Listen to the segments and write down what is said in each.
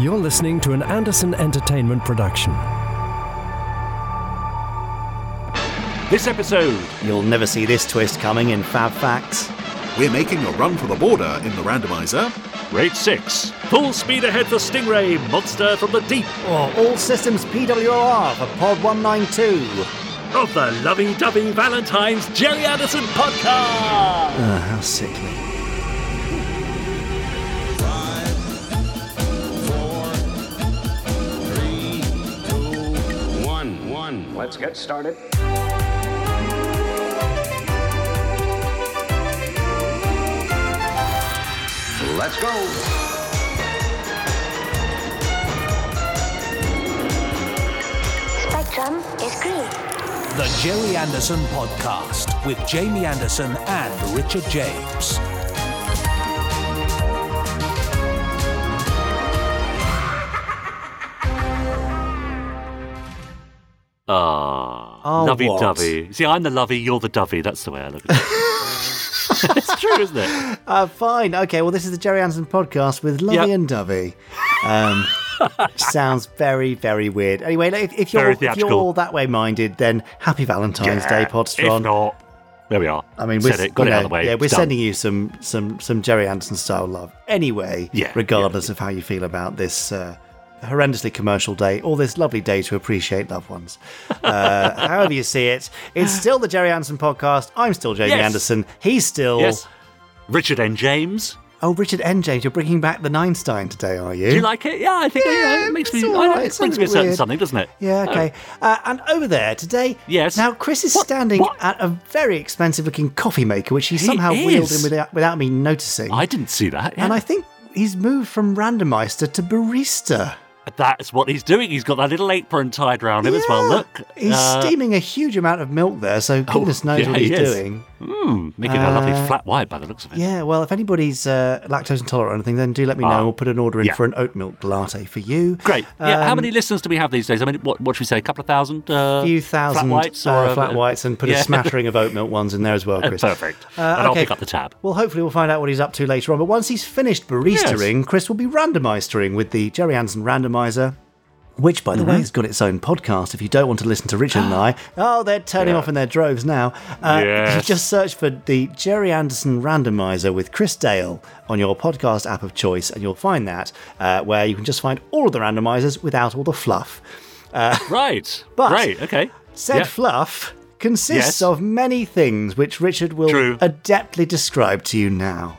You're listening to an Anderson Entertainment production. This episode, you'll never see this twist coming in FAB Facts. We're making a run for the border in the Randomiser. Rate 6. Full speed ahead for Stingray, Monster from the Deep. Or all systems PWR for Pod 192. Of the lovey-dovey Valentine's Gerry Anderson Podcast. How sickly. Let's get started. Let's go. Spectrum is green. The Gerry Anderson Podcast with Jamie Anderson and Richard James. Lovey-dovey. See, I'm the lovey, you're the dovey. That's the way I look at it. It's true, isn't it? Fine. Okay, well, this is the Gerry Anderson Podcast with lovey and dovey. Sounds very, very weird. Anyway, if you're all that way minded, then happy Valentine's Day, Podstron. If not, there we are. I mean, got it out of the way. Yeah, we're sending you some Gerry Anderson style love. Anyway, regardless of how you feel about this. Horrendously commercial day, all this lovely day to appreciate loved ones. However you see it, it's still the Gerry Anderson Podcast. I'm still Jamie Anderson. He's still... Yes. Richard N. James. Oh, Richard N. James, you're bringing back the Ninestein today, are you? Do you like it? Yeah, I think it makes me... Right. It brings me a certain something, doesn't it? Yeah, okay. Oh. And over there today... Yes. Now, Chris is standing at a very expensive-looking coffee maker, which he somehow wheeled in without me noticing. I didn't see that. Yeah. And I think he's moved from Randomiser to Barista. That's what he's doing. He's got that little apron tied around him as well. Look. He's steaming a huge amount of milk there, so goodness knows what he's doing. Making a lovely flat white by the looks of it. Yeah, well, if anybody's lactose intolerant or anything, then do let me know. We'll put an order in for an oat milk latte for you. Great. How many listeners do we have these days? I mean, what should we say? A couple of thousand? A few thousand flat whites and put a smattering of oat milk ones in there as well, Chris. Perfect. And I'll pick up the tab. Well, hopefully we'll find out what he's up to later on. But once he's finished baristering, Chris will be randomizering with the Gerry Anderson Randomiser, which, by the way, has got its own podcast. If you don't want to listen to Richard and I, they're turning off in their droves now. You just search for the Gerry Anderson Randomiser with Chris Dale on your podcast app of choice, and you'll find that where you can just find all of the randomizers without all the fluff. Fluff consists of many things, which Richard will adeptly describe to you now.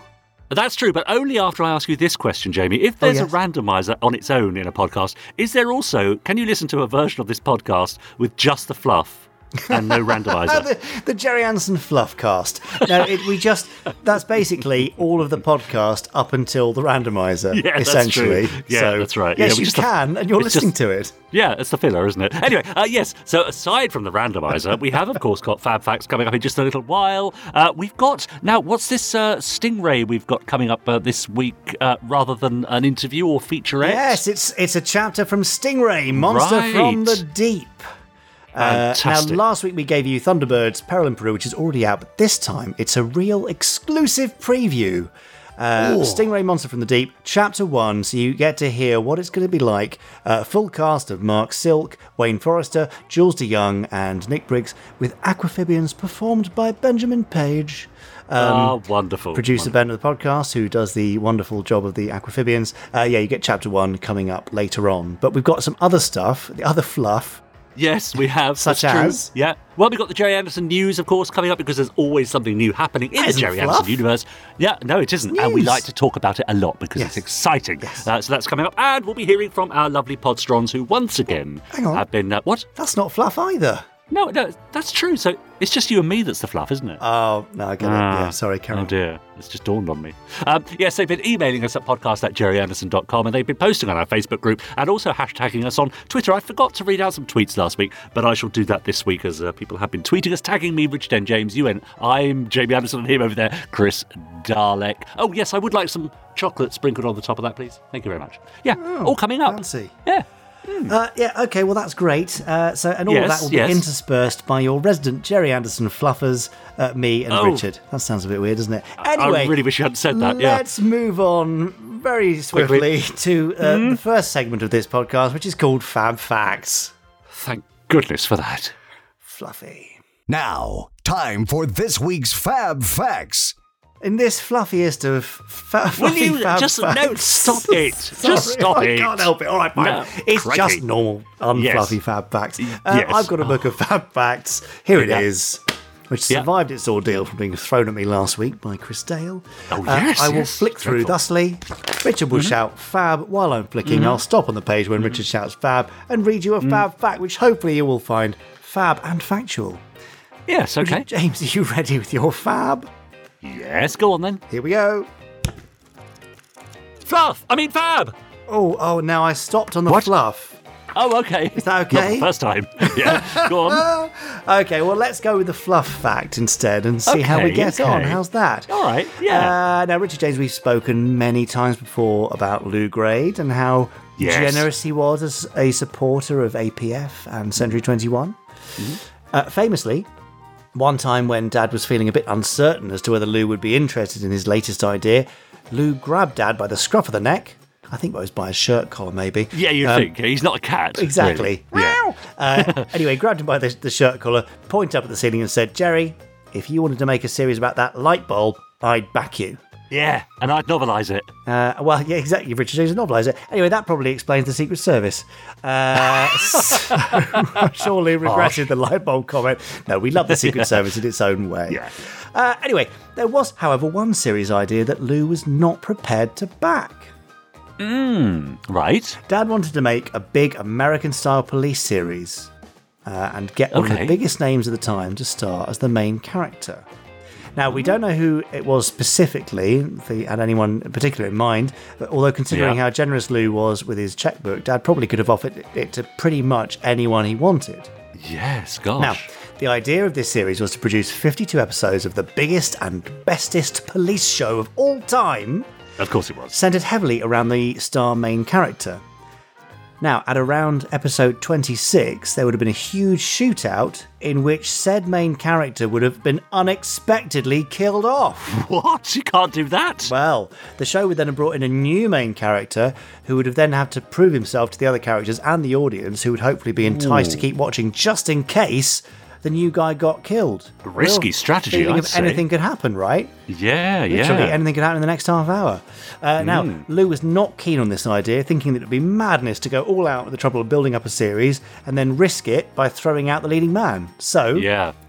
That's true, but only after I ask you this question, Jamie. If there's a randomiser on its own in a podcast, is there also, can you listen to a version of this podcast with just the fluff and no randomiser? the Gerry Anderson Fluff Cast. No, that's basically all of the podcast up until the randomiser, essentially. That's true. Yeah, that's right. Yes, you can, and you're listening to it. Yeah, it's the filler, isn't it? Anyway, so aside from the randomiser, we have, of course, got Fab Facts coming up in just a little while. We've got, now, what's this Stingray we've got coming up this week rather than an interview or featurette? Yes, it's a chapter from Stingray, Monster from the Deep. Now, last week we gave you Thunderbirds, Peril in Peru, which is already out, but this time it's a real exclusive preview. Stingray Monster from the Deep, Chapter 1, so you get to hear what it's going to be like. Full cast of Mark Silk, Wayne Forrester, Jules DeYoung and Nick Briggs, with Aquafibians performed by Benjamin Page. Wonderful. Producer Ben of the podcast, who does the wonderful job of the Aquafibians. You get Chapter 1 coming up later on. But we've got some other stuff, the other fluff. Yes, we have. Such as? True. Yeah. Well, we've got the Gerry Anderson news, of course, coming up because there's always something new happening in the Gerry Anderson universe. Yeah, no, it isn't. News. And we like to talk about it a lot because it's exciting. Yes. So that's coming up. And we'll be hearing from our lovely Podstrons who, once again, have been... what? That's not fluff either. No, that's true. So it's just you and me that's the fluff, isn't it? Oh, no, I get it. Yeah, sorry, Karen. Oh, dear. It's just dawned on me. Yes, they've been emailing us at podcast@gerryanderson.com, and they've been posting on our Facebook group and also hashtagging us on Twitter. I forgot to read out some tweets last week, but I shall do that this week as people have been tweeting us, tagging me, Richard N. James, you and I'm Jamie Anderson, and him over there, Chris Dalek. Oh, yes, I would like some chocolate sprinkled on the top of that, please. Thank you very much. Yeah, all coming up. Fancy. Yeah. Okay, well, that's great. So all of that will be interspersed by your resident Gerry Anderson fluffers, me and Richard. That sounds a bit weird, doesn't it? Anyway, I really wish you hadn't said that. Let's move on very swiftly to the first segment of this podcast, which is called Fab Facts. Thank goodness for that. Fluffy. Now, time for this week's Fab Facts. In this fluffiest of fluffy Fab just, Facts. No, stop it. Just stop it. I can't help it. All right, fine. No, it's just normal, unfluffy Fab Facts. I've got a book of Fab Facts. Here it is. Which survived its ordeal from being thrown at me last week by Chris Dale. Oh, yes. I will flick through thusly. Richard will shout fab while I'm flicking. I'll stop on the page when Richard shouts fab and read you a fab fact, which hopefully you will find fab and factual. Yes, okay. Richard James, are you ready with your fab? Yes, go on then. Here we go. Fluff! I mean fab! Oh, now I stopped on the fluff. Oh, okay. Is that okay? Not the first time. Yeah, go on. Okay, well, let's go with the fluff fact instead and see how we get on. How's that? All right, yeah. Now, Richard James, we've spoken many times before about Lou Grade and how generous he was as a supporter of APF and Century 21. Famously, one time when Dad was feeling a bit uncertain as to whether Lou would be interested in his latest idea, Lou grabbed Dad by the scruff of the neck. I think it was by his shirt collar, maybe. Yeah, you think. He's not a cat. Exactly. Really. Yeah. Anyway, grabbed him by the shirt collar, pointed up at the ceiling and said, Gerry, if you wanted to make a series about that light bulb, I'd back you. Yeah, and I'd novelise it. Well, yeah, exactly. Richard James would novelise it. Anyway, that probably explains the Secret Service. So surely regretted the light bulb comment. No, we love the Secret Service in its own way. Yeah. Anyway, there was, however, one series idea that Lou was not prepared to back. Right. Dad wanted to make a big American-style police series and get one of the biggest names at the time to star as the main character. Now, we don't know who it was specifically, if he had anyone in particular in mind, but although considering how generous Lou was with his checkbook, Dad probably could have offered it to pretty much anyone he wanted. Yes, gosh. Now, the idea of this series was to produce 52 episodes of the biggest and bestest police show of all time. Of course it was. Centred heavily around the star main character. Now, at around episode 26, there would have been a huge shootout in which said main character would have been unexpectedly killed off. What? You can't do that? Well, the show would then have brought in a new main character who would have then had to prove himself to the other characters and the audience, who would hopefully be enticed to keep watching just in case the new guy got killed. Risky strategy, I'd say. Anything could happen, right? Yeah, literally anything could happen in the next half hour. Now, Lou was not keen on this idea, thinking that it would be madness to go all out with the trouble of building up a series and then risk it by throwing out the leading man. So,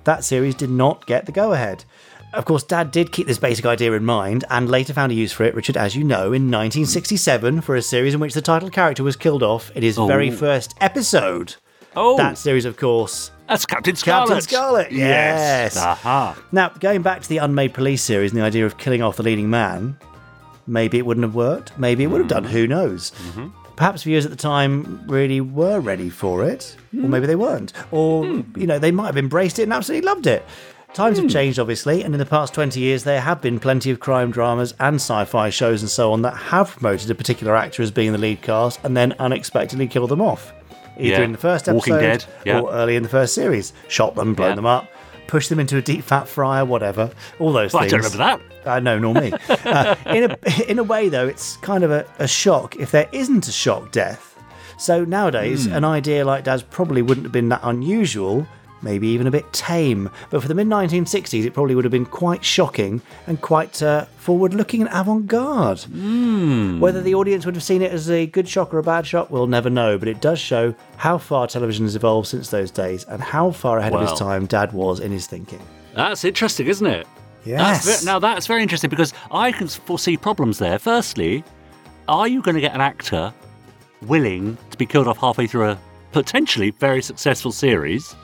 that series did not get the go-ahead. Of course, Dad did keep this basic idea in mind and later found a use for it, Richard, as you know, in 1967 for a series in which the title character was killed off in his very first episode. Oh. That series, of course... That's Captain Scarlet. Captain Scarlet, yes. Aha. Now, going back to the Unmade Police series and the idea of killing off the leading man, maybe it wouldn't have worked. Maybe it would have done. Who knows? Perhaps viewers at the time really were ready for it. Or maybe they weren't. Or, they might have embraced it and absolutely loved it. Times have changed, obviously, and in the past 20 years there have been plenty of crime dramas and sci-fi shows and so on that have promoted a particular actor as being the lead cast and then unexpectedly kill them off. Either in the first episode or early in the first series. Shot them, blown them up, pushed them into a deep fat fryer, whatever. All those things. I don't remember that. No, nor me. In a way, though, it's kind of a shock if there isn't a shock death. So nowadays, an idea like Dad's probably wouldn't have been that unusual, maybe even a bit tame. But for the mid-1960s, it probably would have been quite shocking and quite forward-looking and avant-garde. Whether the audience would have seen it as a good shock or a bad shock, we'll never know. But it does show how far television has evolved since those days and how far ahead of his time Dad was in his thinking. That's interesting, isn't it? Yes. That's very interesting because I can foresee problems there. Firstly, are you going to get an actor willing to be killed off halfway through a potentially very successful series?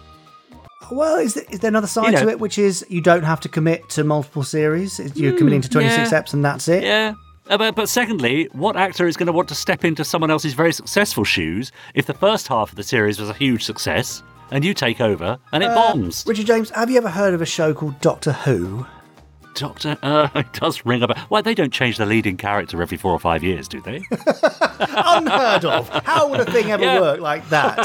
Well, is there another side to it, which is you don't have to commit to multiple series? You're committing to 26 eps and that's it? Yeah. But secondly, what actor is going to want to step into someone else's very successful shoes if the first half of the series was a huge success and you take over and it bombs? Richard James, have you ever heard of a show called Doctor Who? It does ring a bell. Why, they don't change the leading character every 4 or 5 years, do they? Unheard of. How would a thing ever work like that?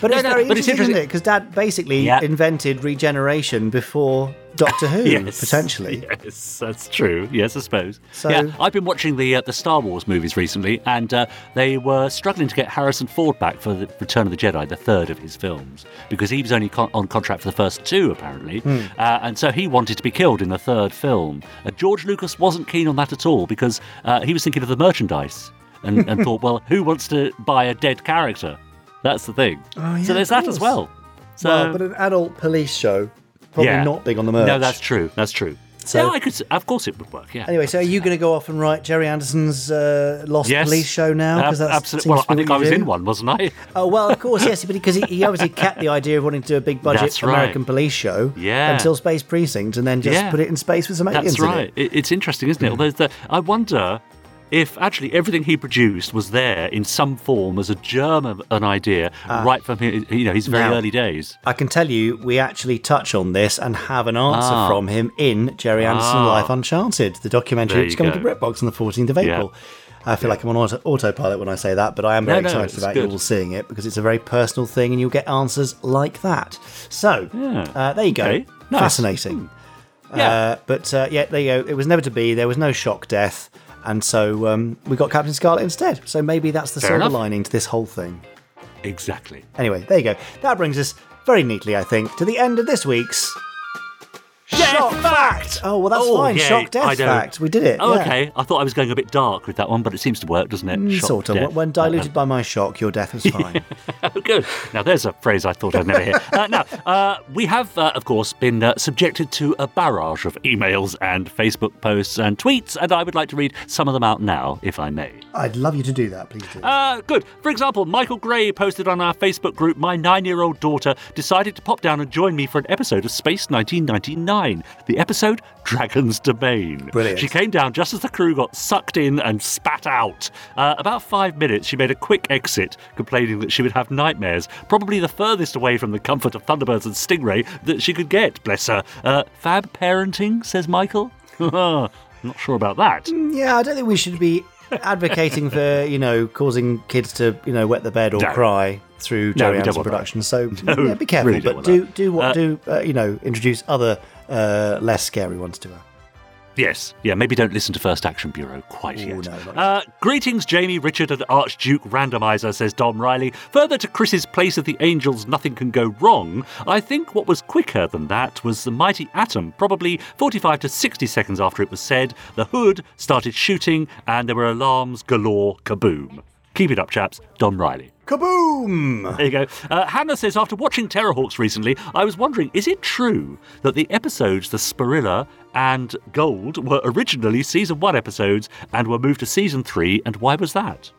But it's very interesting, isn't it? Because Dad basically invented regeneration before Doctor Who, yes, potentially. Yes, that's true. Yes, I suppose. So, yeah, I've been watching the Star Wars movies recently, and they were struggling to get Harrison Ford back for the Return of the Jedi, the third of his films, because he was only on contract for the first two, apparently, and so he wanted to be killed in the third film. George Lucas wasn't keen on that at all, because he was thinking of the merchandise and thought, well, who wants to buy a dead character? That's the thing. Oh, yeah, so there's that as well. So, well, but an adult police show... probably not big on the merch. No, that's true. That's true. So, yeah, I could. Of course, it would work. Yeah. Anyway, so are you going to go off and write Gerry Anderson's Lost Police show now? Because that's absolutely. Well, I think I was in one, wasn't I? Oh well, of course, yes, because he obviously kept the idea of wanting to do a big budget American police show until Space Precinct, and then just put it in space with some aliens. That's right. In it's interesting, isn't it? Although I wonder if actually everything he produced was there in some form as a germ of an idea right from his, his very early days. I can tell you we actually touch on this and have an answer from him in Gerry Anderson Life Uncharted, the documentary that's coming to BritBox on the 14th of April. I feel like I'm on autopilot when I say that, but I am very excited about you all seeing it, because it's a very personal thing and you'll get answers like that. So, there you go. Okay. Nice. Fascinating. But there you go. It was never to be. There was no shock death. And so we got Captain Scarlet instead. So maybe that's the silver lining to this whole thing. Exactly. Anyway, there you go. That brings us very neatly, I think, to the end of this week's... Shock Fact! Oh, well, that's fine. Yeah, Shock Death Fact. We did it. Oh, okay. I thought I was going a bit dark with that one, but it seems to work, doesn't it? Sort of. When diluted by my shock, your death was fine. Oh, good. Now, there's a phrase I thought I'd never hear. We have, of course, been subjected to a barrage of emails and Facebook posts and tweets, and I would like to read some of them out now, if I may. I'd love you to do that, please do. Good. For example, Michael Gray posted on our Facebook group, "My 9-year-old daughter decided to pop down and join me for an episode of Space 1999. The episode Dragon's Domain." Brilliant. She came down just as the crew got sucked in and spat out. About 5 minutes, she made a quick exit, complaining that she would have nightmares, probably the furthest away from the comfort of Thunderbirds and Stingray that she could get, bless her. Fab parenting, says Michael. Not sure about that. Yeah, I don't think we should be advocating for, causing kids to, wet the bed or cry through Gerry Anderson Productions. So, be careful, really, but introduce other... less scary ones to her. Yes. Yeah, maybe don't listen to First Action Bureau quite yet. No, "Greetings, Jamie, Richard and Archduke Randomiser," says Dom Riley. "Further to Chris's place of the Angels, nothing can go wrong. I think what was quicker than that was the mighty atom. Probably 45 to 60 seconds after it was said, the hood started shooting and there were alarms galore. Kaboom. Keep it up, chaps. Dom Riley." Kaboom! There you go. Hannah says, "After watching Terrahawks recently, I was wondering, is it true that the episodes The Spirilla and Gold were originally Season 1 episodes and were moved to Season 3, and why was that?"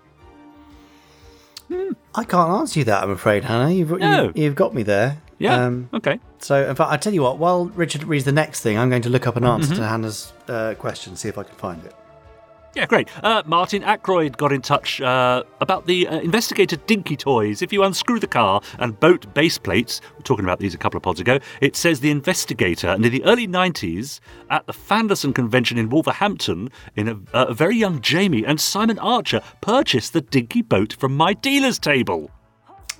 I can't answer you that, I'm afraid, Hannah. You've got me there. Yeah, okay. So, in fact, I tell you what, while Richard reads the next thing, I'm going to look up an answer to Hannah's question, see if I can find it. Yeah, great. Martin Ackroyd got in touch about the investigator Dinky Toys. "If you unscrew the car and boat base plates," we were talking about these a couple of pods ago, "it says the investigator. And in the early 90s, at the Fanderson Convention in Wolverhampton, a very young Jamie and Simon Archer purchased the Dinky boat from my dealer's table."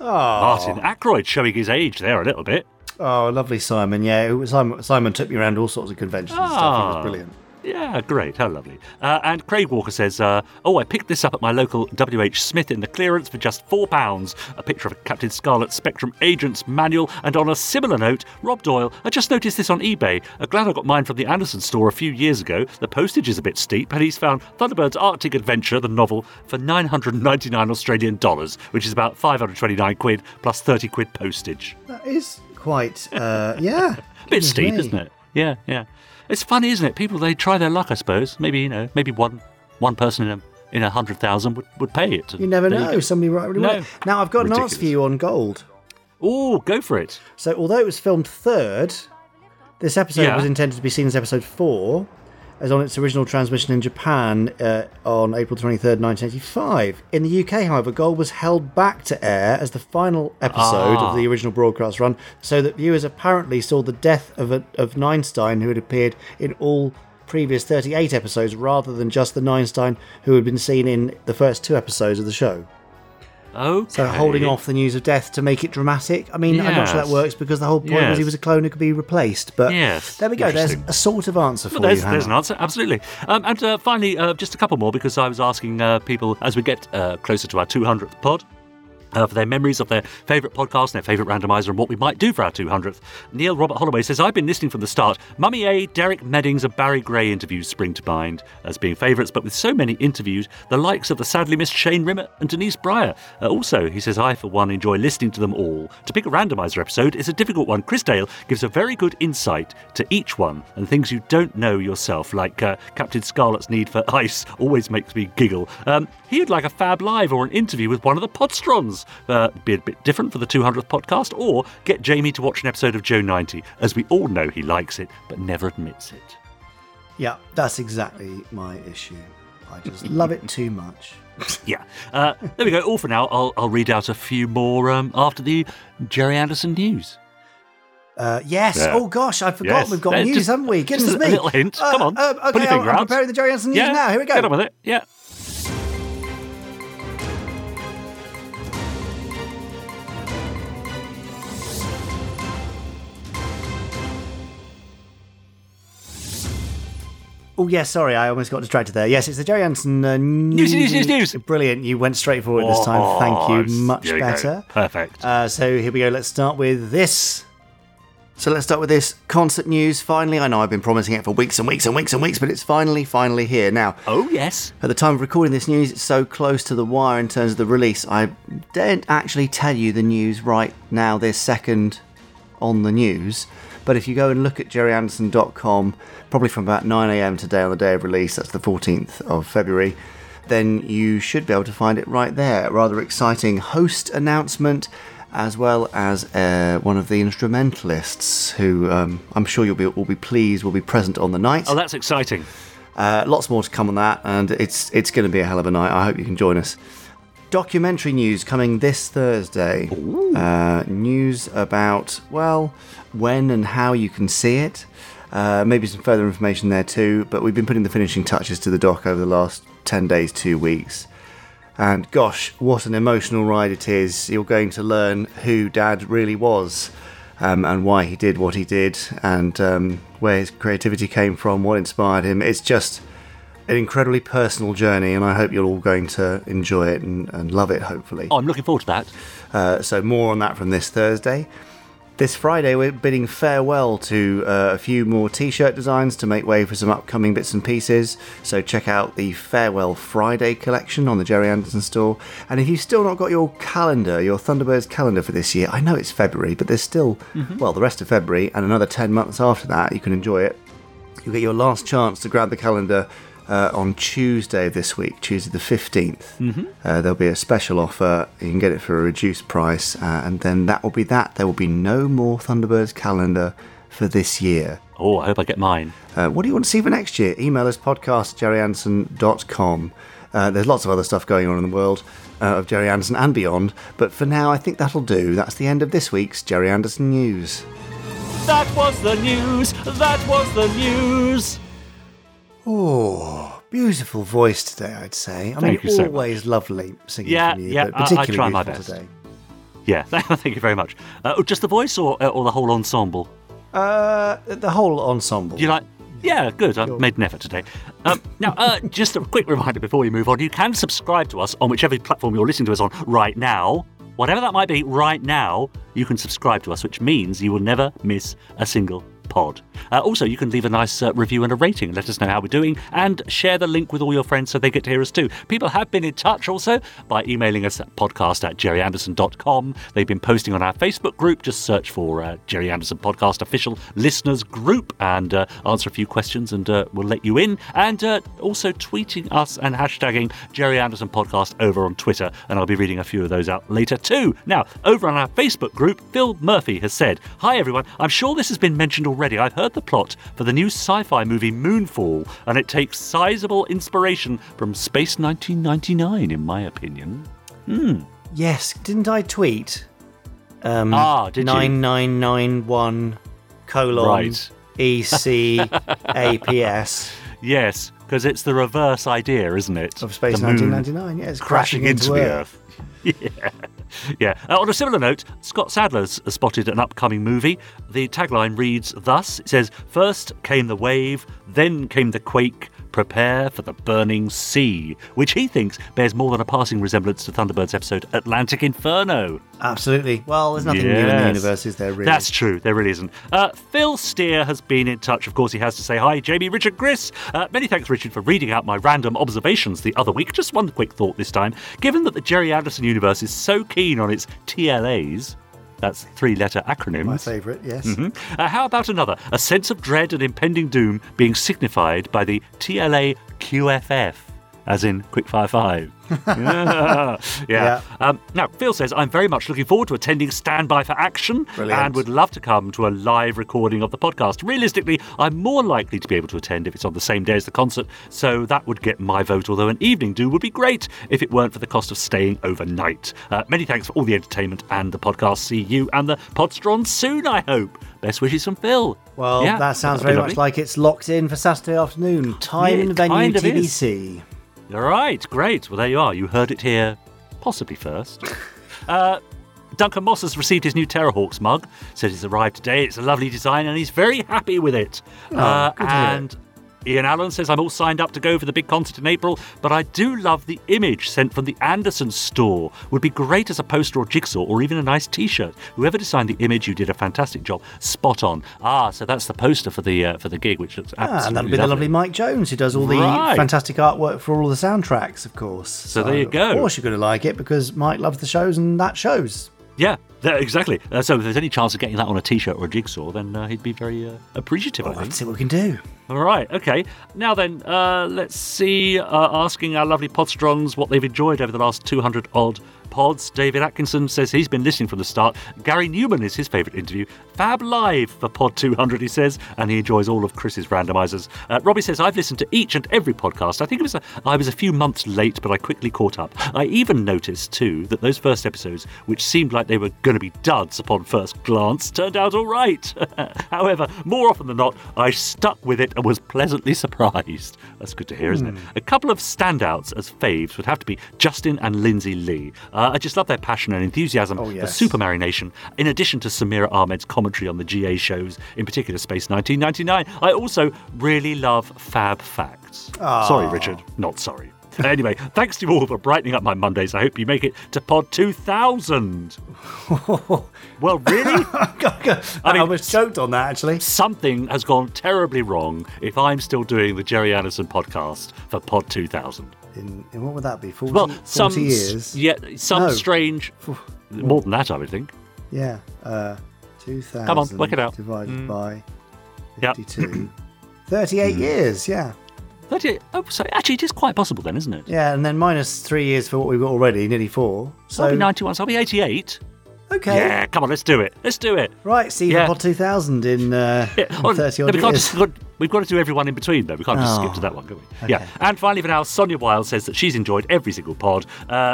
Aww. Martin Ackroyd showing his age there a little bit. Oh, lovely Simon. Yeah, Simon took me around all sorts of conventions and stuff. It was brilliant. Yeah, great. How lovely. And Craig Walker says, "I picked this up at my local WH Smith in the clearance for just £4. A picture of a Captain Scarlet Spectrum Agent's manual. And on a similar note, Rob Doyle, I just noticed this on eBay. I'm glad I got mine from the Anderson store a few years ago. The postage is a bit steep, but he's found Thunderbird's Arctic Adventure, the novel, for $999 Australian dollars, which is about 529 quid plus 30 quid postage." That is quite, a bit steep, isn't it? Yeah, yeah. It's funny, isn't it? People, they try their luck, I suppose. Maybe, maybe one person in a 100,000 would pay it. You never know. Somebody might really want it. Now, I've got an answer for you on Gold. Oh, go for it. So, although it was filmed third, this episode was intended to be seen as episode 4, as on its original transmission in Japan on April 23rd, 1985. In the UK, however, Gold was held back to air as the final episode of the original broadcast run, so that viewers apparently saw the death of Ninestein, who had appeared in all previous 38 episodes, rather than just the Ninestein who had been seen in the first 2 episodes of the show. Okay. So holding off the news of death to make it dramatic. I mean, yes. I'm not sure that works because the whole point was he was a clone who could be replaced. But there we go. There's a sort of answer for you, Hannah. There's an answer, absolutely. And finally, just a couple more, because I was asking people as we get closer to our 200th pod, for their memories of their favourite podcast and their favourite randomiser and what we might do for our 200th. Neil Robert Holloway says, I've been listening from the start. Mummy A, Derek Meddings and Barry Gray interviews spring to mind as being favourites, but with so many interviews, the likes of the sadly missed Shane Rimmer and Denise Bryer. Also, he says, I, for one, enjoy listening to them all. To pick a randomiser episode is a difficult one. Chris Dale gives a very good insight to each one and things you don't know yourself, like Captain Scarlet's need for ice always makes me giggle. He'd like a Fab Live or an interview with one of the Podstrons. Be a bit different for the 200th podcast, or get Jamie to watch an episode of Joe 90, as we all know he likes it but never admits it. Yeah, that's exactly my issue. I just love it too much. There we go. All for now. I'll read out a few more after the Gerry Anderson news. Oh gosh, I forgot we've got news, haven't we? Goodness me. A little hint. Come on. Put your finger out. I'm preparing the Gerry Anderson news now. Here we go. Get on with it. Yeah. Oh, yes, sorry, I almost got distracted there. Yes, it's the Gerry Anderson news. Brilliant, you went straight for it this time. Thank you, much better. Perfect. So here we go, let's start with this. Concert news, finally. I know I've been promising it for weeks and weeks and weeks and weeks, but it's finally here. Now, at the time of recording this news, it's so close to the wire in terms of the release. I don't actually tell you the news right now, this second on the news. But if you go and look at gerryanderson.com, probably from about 9am today on the day of release, that's the 14th of February, then you should be able to find it right there. A rather exciting host announcement, as well as one of the instrumentalists who I'm sure you'll be all be pleased will be present on the night. Oh, that's exciting. Lots more to come on that, and it's going to be a hell of a night. I hope you can join us. Documentary news coming this Thursday. News about, well, when and how you can see it. Maybe some further information there too, but we've been putting the finishing touches to the doc over the last 10 days, 2 weeks. And gosh, what an emotional ride it is. You're going to learn who Dad really was, and why he did what he did, and where his creativity came from, what inspired him. It's just an incredibly personal journey, and I hope you're all going to enjoy it and love it, hopefully. Oh, I'm looking forward to that. So more on that from this Thursday. This Friday, we're bidding farewell to a few more T-shirt designs to make way for some upcoming bits and pieces. So check out the Farewell Friday collection on the Gerry Anderson Store. And if you've still not got your calendar, your Thunderbirds calendar for this year, I know it's February, but there's still, well, the rest of February and another 10 months after that, you can enjoy it. You'll get your last chance to grab the calendar on Tuesday this week, Tuesday the 15th. There'll be a special offer. You can get it for a reduced price, and then that will be that. There will be no more Thunderbirds calendar for this year. Oh, I hope I get mine. What do you want to see for next year? Email us, podcast@gerryanderson.com. There's lots of other stuff going on in the world of Gerry Anderson and beyond, but for now I think that'll do. That's the end of this week's Gerry Anderson News. That was the news! That was the news! Oh, beautiful voice today, I'd say. I mean, always lovely singing from you, but particularly I try my best today. Yeah, thank you very much. Just the voice or the whole ensemble? The whole ensemble. You like? Yeah, good. I've made an effort today. Now, just a quick reminder before we move on, you can subscribe to us on whichever platform you're listening to us on right now. Whatever that might be right now, you can subscribe to us, which means you will never miss a single pod. Also, you can leave a nice review and a rating and let us know how we're doing, and share the link with all your friends so they get to hear us too. People have been in touch also by emailing us at podcast@gerryanderson.com. They've been posting on our Facebook group. Just search for Gerry Anderson Podcast Official Listeners Group and answer a few questions, and we'll let you in. And also tweeting us and hashtagging Gerry Anderson Podcast over on Twitter, and I'll be reading a few of those out later too. Now, over on our Facebook group, Phil Murphy has said, "Hi everyone, I'm sure this has been mentioned already. I've heard the plot for the new sci-fi movie Moonfall, and it takes sizable inspiration from Space 1999, in my opinion." Yes, didn't I tweet? Did 9991 colon ECAPS. Yes, Because it's the reverse idea, isn't it? Of Space 1999, yeah. It's crashing into the Earth. Yeah. On a similar note, Scott Sadler's spotted an upcoming movie. The tagline reads thus. It says, "First came the wave, then came the quake. Prepare for the burning sea," which he thinks bears more than a passing resemblance to Thunderbirds episode Atlantic Inferno. Absolutely. Well, there's nothing new in the universe, is there, really? That's true. There really isn't. Phil Steer has been in touch. Of course, he has to say hi, Jamie, Richard, Chris. Many thanks, Richard, for reading out my random observations the other week. Just one quick thought this time. Given that the Gerry Anderson universe is so keen on its TLAs... That's three-letter acronyms. My favourite, yes. Mm-hmm. How about another? A sense of dread and impending doom being signified by the TLA QFF, as in Quickfire 5. Yeah. Now, Phil says, "I'm very much looking forward to attending Standby for Action." Brilliant. "And would love to come to a live recording of the podcast. Realistically, I'm more likely to be able to attend if it's on the same day as the concert, so that would get my vote, although an evening do would be great if it weren't for the cost of staying overnight. Many thanks for all the entertainment and the podcast. See you and the Podstron soon, I hope. Best wishes from Phil." Well, yeah, that sounds very much like it's locked in for Saturday afternoon. Time and venue TBC. All right, great. Well, there you are. You heard it here, possibly first. Duncan Moss has received his new Terrahawks mug. Said it's arrived today. It's a lovely design, and he's very happy with it. And Ian Allen says, "I'm all signed up to go for the big concert in April, but I do love the image sent from the Anderson store. Would be great as a poster or jigsaw or even a nice T-shirt. Whoever designed the image, you did a fantastic job. Spot on." Ah, so that's the poster for the gig, which looks absolutely lovely. And that'll be the lovely Mike Jones, who does all the fantastic artwork for all the soundtracks, of course. So there you go. Of course you're going to like it, because Mike loves the shows, and that shows. Yeah, exactly. So if there's any chance of getting that on a T-shirt or a jigsaw, then he'd be very appreciative, I think. Let's see what we can do. All right, okay. Now then, let's see, asking our lovely Podstrongs what they've enjoyed over the last 200-odd pods. David Atkinson says he's been listening from the start. Gary Newman is his favourite interview. Fab Live for Pod 200, he says, and he enjoys all of Chris's randomisers. Robbie says, "I've listened to each and every podcast. I think it was I was a few months late, but I quickly caught up. I even noticed, too, that those first episodes, which seemed like they were going to be duds upon first glance, turned out all right. However, more often than not, I stuck with it and was pleasantly surprised." That's good to hear, isn't it? A couple of standouts as faves would have to be Justin and Lindsay Lee. I just love their passion and enthusiasm for Super Marination, in addition to Samira Ahmed's commentary on the GA shows, in particular Space 1999. I also really love FAB Fact. Sorry, Richard. Not sorry. Anyway, thanks to you all for brightening up my Mondays. I hope you make it to Pod 2000. Well, really? I mean, I was choked on that, actually. Something has gone terribly wrong if I'm still doing the Gerry Anderson podcast for Pod 2000. In what would that be? 40 years? Yeah, strange... More than that, I would think. Yeah. 2000 Come on, work it out. Divided by 52. 38 years, yeah. 38. Oh, so actually, it is quite possible then, isn't it? Yeah, and then minus 3 years for what we've got already, nearly 4. So I'll be 91, so I'll be 88. Okay. Yeah, come on, let's do it. Right, see you for 2000 in 30-odd years. We've got to do everyone in between, though. We can't just skip to that one, can we? Okay. Yeah. And finally, for now, Sonia Wilde says that she's enjoyed every single pod.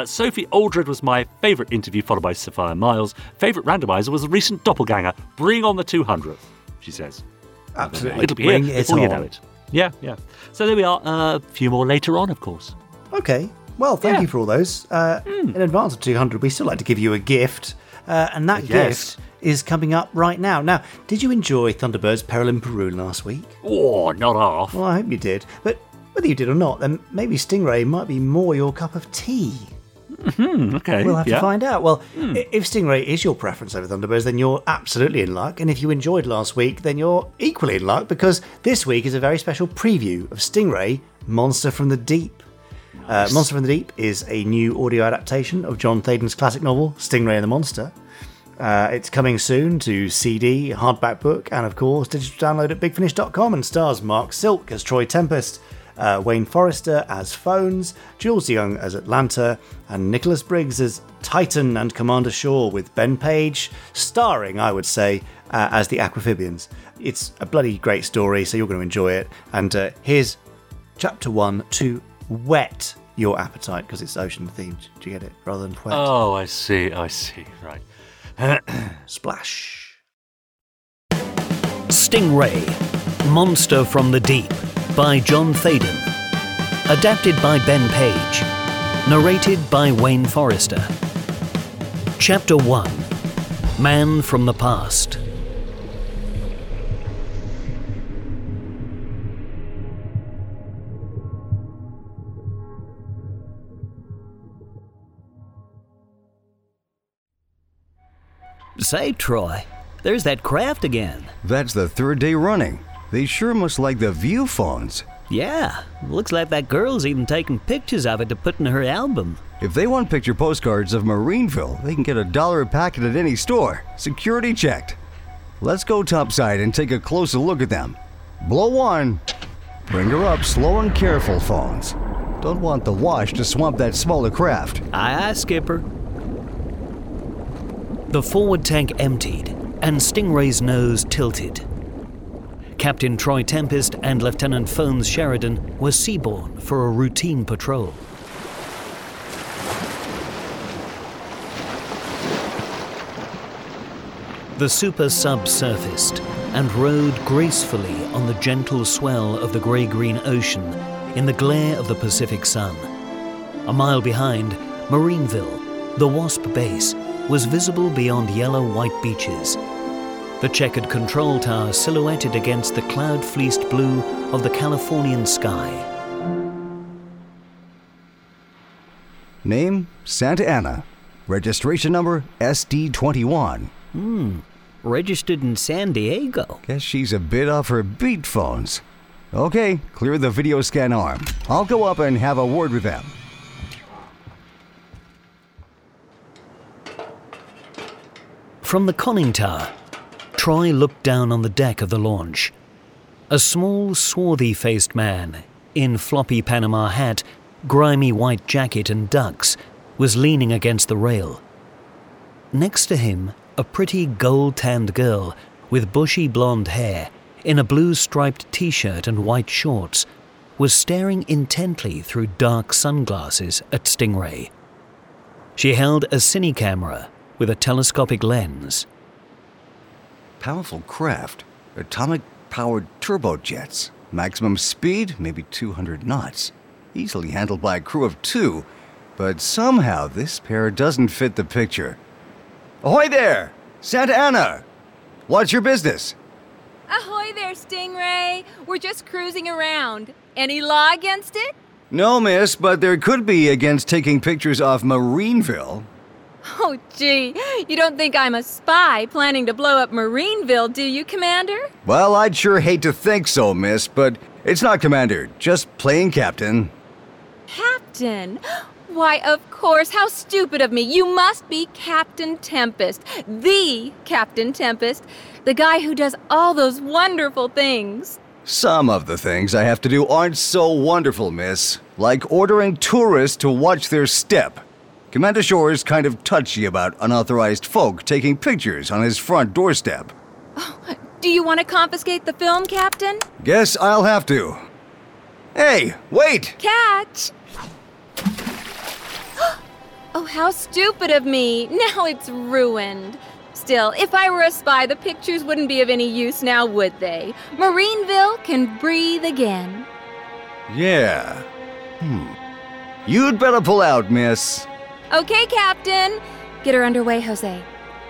Sophie Aldred was my favourite interview, followed by Sophia Miles. Favourite randomiser was the recent Doppelganger. Bring on the 200th, she says. Absolutely. It'll be here before you know it. Yeah. So there we are. A few more later on, of course. Okay. Well, thank you for all those. In advance of 200, we still like to give you a gift. And that gift is coming up right now. Now, did you enjoy Thunderbirds Peril in Peru last week? Oh, not half. Well, I hope you did. But whether you did or not, then maybe Stingray might be more your cup of tea. Mm-hmm, okay. We'll have to find out. Well, if Stingray is your preference over Thunderbirds, then you're absolutely in luck. And if you enjoyed last week, then you're equally in luck, because this week is a very special preview of Stingray, Monster from the Deep. Nice. Monster from the Deep is a new audio adaptation of John Thaden's classic novel, Stingray and the Monster. It's coming soon to CD, hardback book, and of course digital download at bigfinish.com, and stars Mark Silk as Troy Tempest, Wayne Forrester as Phones, Jules Young as Atlanta, and Nicholas Briggs as Titan and Commander Shore, with Ben Page starring, I would say, as the Aquafibians. It's a bloody great story, so you're going to enjoy it. And here's Chapter 1 to whet your appetite, because it's ocean themed. Do you get it? Rather than wet. Oh, I see. Right. Splash. Stingray, Monster from the Deep, by John Thaden. Adapted by Ben Page. Narrated by Wayne Forrester. Chapter 1. Man from the Past. Say, Troy, there's that craft again. That's the third day running. They sure must like the viewphones. Yeah, looks like that girl's even taking pictures of it to put in her album. If they want picture postcards of Marineville, they can get $1 a packet at any store, security checked. Let's go topside and take a closer look at them. Blow one. Bring her up slow and careful, phones. Don't want the wash to swamp that smaller craft. Aye, aye, Skipper. The forward tank emptied, and Stingray's nose tilted. Captain Troy Tempest and Lieutenant Phones Sheridan were seaborne for a routine patrol. The super sub surfaced and rode gracefully on the gentle swell of the grey-green ocean in the glare of the Pacific sun. A mile behind, Marineville, the WASP base, was visible beyond yellow-white beaches. The checkered control tower silhouetted against the cloud-fleeced blue of the Californian sky. Name, Santa Ana. Registration number, SD21. Registered in San Diego. Guess she's a bit off her beat, phones. Okay, clear the video scan arm. I'll go up and have a word with them. From the conning tower, Troy looked down on the deck of the launch. A small, swarthy-faced man, in floppy Panama hat, grimy white jacket and ducks, was leaning against the rail. Next to him, a pretty gold-tanned girl with bushy blonde hair, in a blue-striped t-shirt and white shorts, was staring intently through dark sunglasses at Stingray. She held a cine-camera with a telescopic lens. Powerful craft, atomic-powered turbojets, maximum speed, maybe 200 knots, easily handled by a crew of two, but somehow this pair doesn't fit the picture. Ahoy there, Santa Ana! What's your business? Ahoy there, Stingray! We're just cruising around. Any law against it? No, miss, but there could be against taking pictures off Marineville. Oh, gee, you don't think I'm a spy planning to blow up Marineville, do you, Commander? Well, I'd sure hate to think so, miss, but it's not Commander, just plain Captain. Captain? Why, of course, how stupid of me. You must be Captain Tempest, the Captain Tempest, the guy who does all those wonderful things. Some of the things I have to do aren't so wonderful, miss, like ordering tourists to watch their step. Commander Shore is kind of touchy about unauthorized folk taking pictures on his front doorstep. Oh, do you want to confiscate the film, Captain? Guess I'll have to. Hey, wait! Catch! Oh, how stupid of me. Now it's ruined. Still, if I were a spy, the pictures wouldn't be of any use now, would they? Marineville can breathe again. Yeah. You'd better pull out, miss. Okay, Captain. Get her underway, Jose.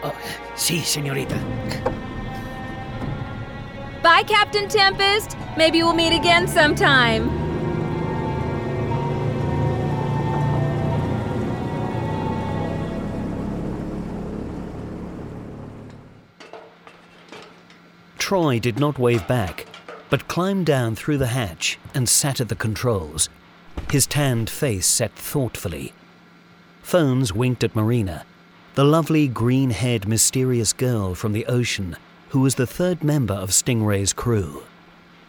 Oh, sí, señorita. Bye, Captain Tempest. Maybe we'll meet again sometime. Troy did not wave back, but climbed down through the hatch and sat at the controls, his tanned face set thoughtfully. Phones winked at Marina, the lovely green-haired mysterious girl from the ocean who was the third member of Stingray's crew.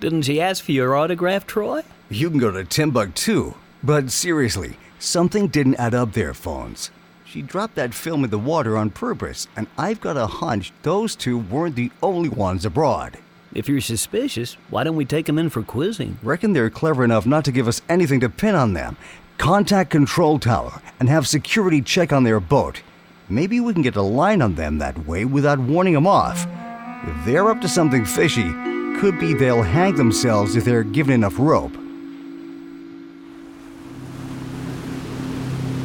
Didn't she ask for your autograph, Troy? You can go to Timbuktu, but seriously, something didn't add up there, Phones. She dropped that film in the water on purpose, and I've got a hunch those two weren't the only ones abroad. If you're suspicious, why don't we take them in for quizzing? Reckon they're clever enough not to give us anything to pin on them. Contact Control Tower and have security check on their boat. Maybe we can get a line on them that way without warning them off. If they're up to something fishy, could be they'll hang themselves if they're given enough rope.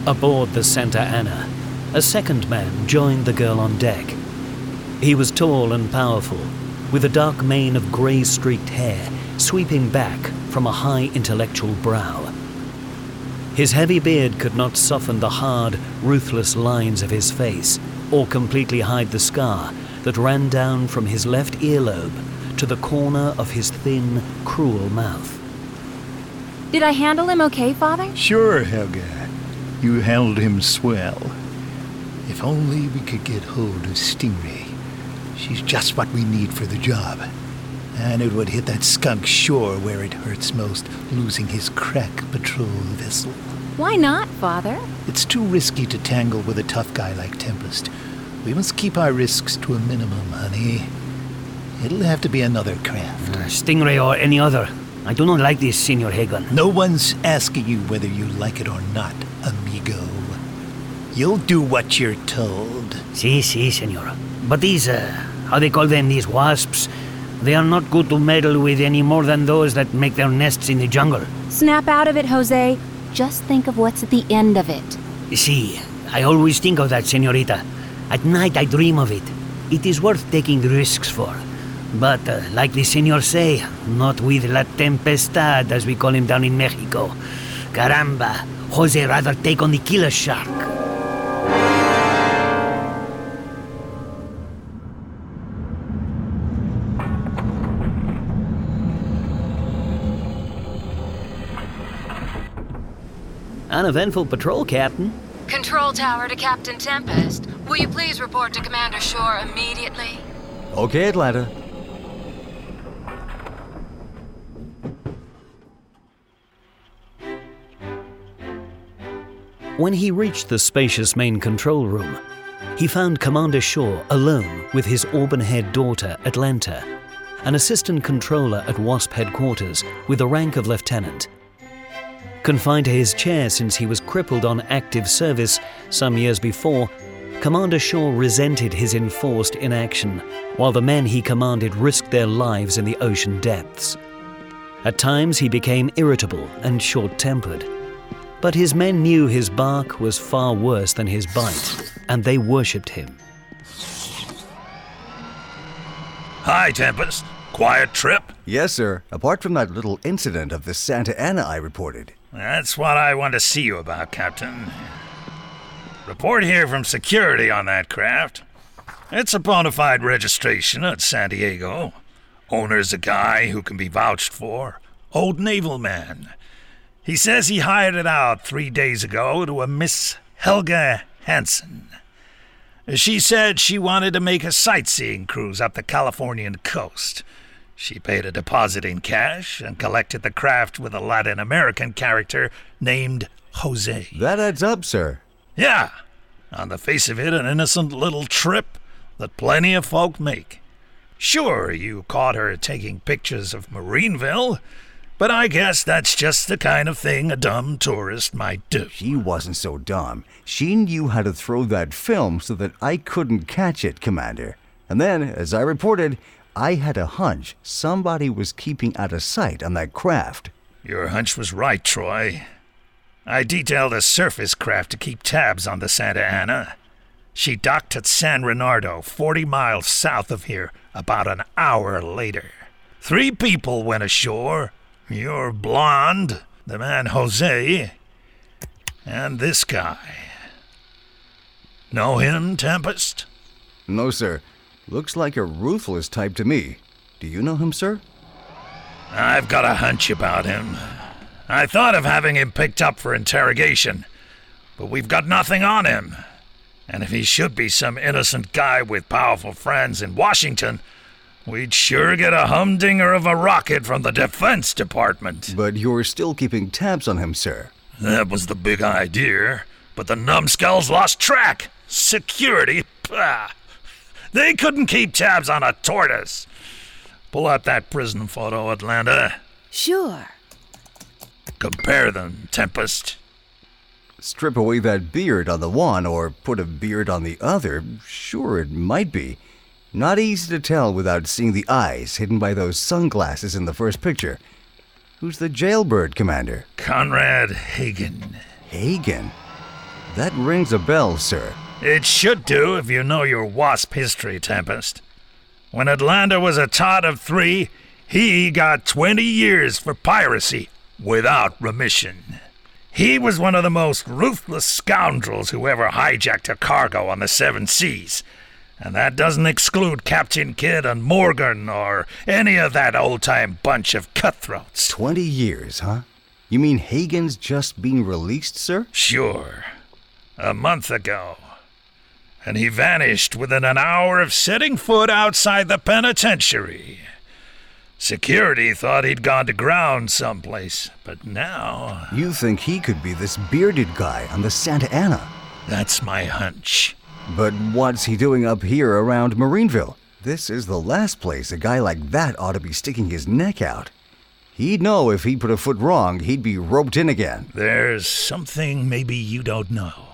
Aboard the Santa Ana, a second man joined the girl on deck. He was tall and powerful, with a dark mane of grey-streaked hair sweeping back from a high intellectual brow. His heavy beard could not soften the hard, ruthless lines of his face or completely hide the scar that ran down from his left earlobe to the corner of his thin, cruel mouth. Did I handle him okay, Father? Sure, Helga. You handled him swell. If only we could get hold of Stingray. She's just what we need for the job. And it would hit that skunk Shore where it hurts most, losing his crack patrol vessel. Why not, Father? It's too risky to tangle with a tough guy like Tempest. We must keep our risks to a minimum, honey. It'll have to be another craft. Stingray or any other. I do not like this, Senor Hagan. No one's asking you whether you like it or not, amigo. You'll do what you're told. Si, Senor. But these, how they call them, these wasps, they are not good to meddle with any more than those that make their nests in the jungle. Snap out of it, Jose. Just think of what's at the end of it. Si, I always think of that, Senorita. At night I dream of it. It is worth taking risks for. But, like the senor say, not with La Tempestad, as we call him down in Mexico. Caramba, Jose rather take on the killer shark. Uneventful patrol, Captain. Control tower to Captain Tempest. Will you please report to Commander Shore immediately? Okay, Atlanta. When he reached the spacious main control room, he found Commander Shore alone with his auburn-haired daughter, Atlanta, an assistant controller at WASP headquarters with the rank of lieutenant. Confined to his chair since he was crippled on active service some years before, Commander Shore resented his enforced inaction, while the men he commanded risked their lives in the ocean depths. At times he became irritable and short-tempered. But his men knew his bark was far worse than his bite, and they worshipped him. Hi, Tempest. Quiet trip? Yes, sir. Apart from that little incident of the Santa Ana I reported. That's what I want to see you about, Captain. Report here from security on that craft. It's a bona fide registration at San Diego. Owner's a guy who can be vouched for. Old naval man. He says he hired it out 3 days ago to a Miss Helga Hansen. She said she wanted to make a sightseeing cruise up the Californian coast. She paid a deposit in cash and collected the craft with a Latin American character named Jose. That adds up, sir. Yeah. On the face of it, an innocent little trip that plenty of folk make. Sure, you caught her taking pictures of Marineville, but I guess that's just the kind of thing a dumb tourist might do. She wasn't so dumb. She knew how to throw that film so that I couldn't catch it, Commander. And then, as I reported, I had a hunch somebody was keeping out of sight on that craft. Your hunch was right, Troy. I detailed a surface craft to keep tabs on the Santa Ana. She docked at San Renardo, 40 miles south of here, about an hour later. 3 people went ashore. Your blonde, the man Jose, and this guy. Know him, Tempest? No, sir. Looks like a ruthless type to me. Do you know him, sir? I've got a hunch about him. I thought of having him picked up for interrogation, but we've got nothing on him. And if he should be some innocent guy with powerful friends in Washington, we'd sure get a humdinger of a rocket from the Defense Department. But you're still keeping tabs on him, sir. That was the big idea, but the numbskulls lost track. Security, pah. They couldn't keep tabs on a tortoise. Pull out that prison photo, Atlanta. Sure. Compare them, Tempest. Strip away that beard on the one or put a beard on the other, sure it might be. Not easy to tell without seeing the eyes hidden by those sunglasses in the first picture. Who's the jailbird, Commander? Conrad Hagen. Hagen? That rings a bell, sir. It should do if you know your WASP history, Tempest. When Atlanta was a tot of 3, he got 20 years for piracy without remission. He was one of the most ruthless scoundrels who ever hijacked a cargo on the Seven Seas. And that doesn't exclude Captain Kidd and Morgan or any of that old-time bunch of cutthroats. 20 years, huh? You mean Hagen's just been released, sir? Sure. A month ago. And he vanished within an hour of setting foot outside the penitentiary. Security thought he'd gone to ground someplace, but now... You think he could be this bearded guy on the Santa Ana? That's my hunch. But what's he doing up here around Marineville? This is the last place a guy like that ought to be sticking his neck out. He'd know if he put a foot wrong, he'd be roped in again. There's something maybe you don't know.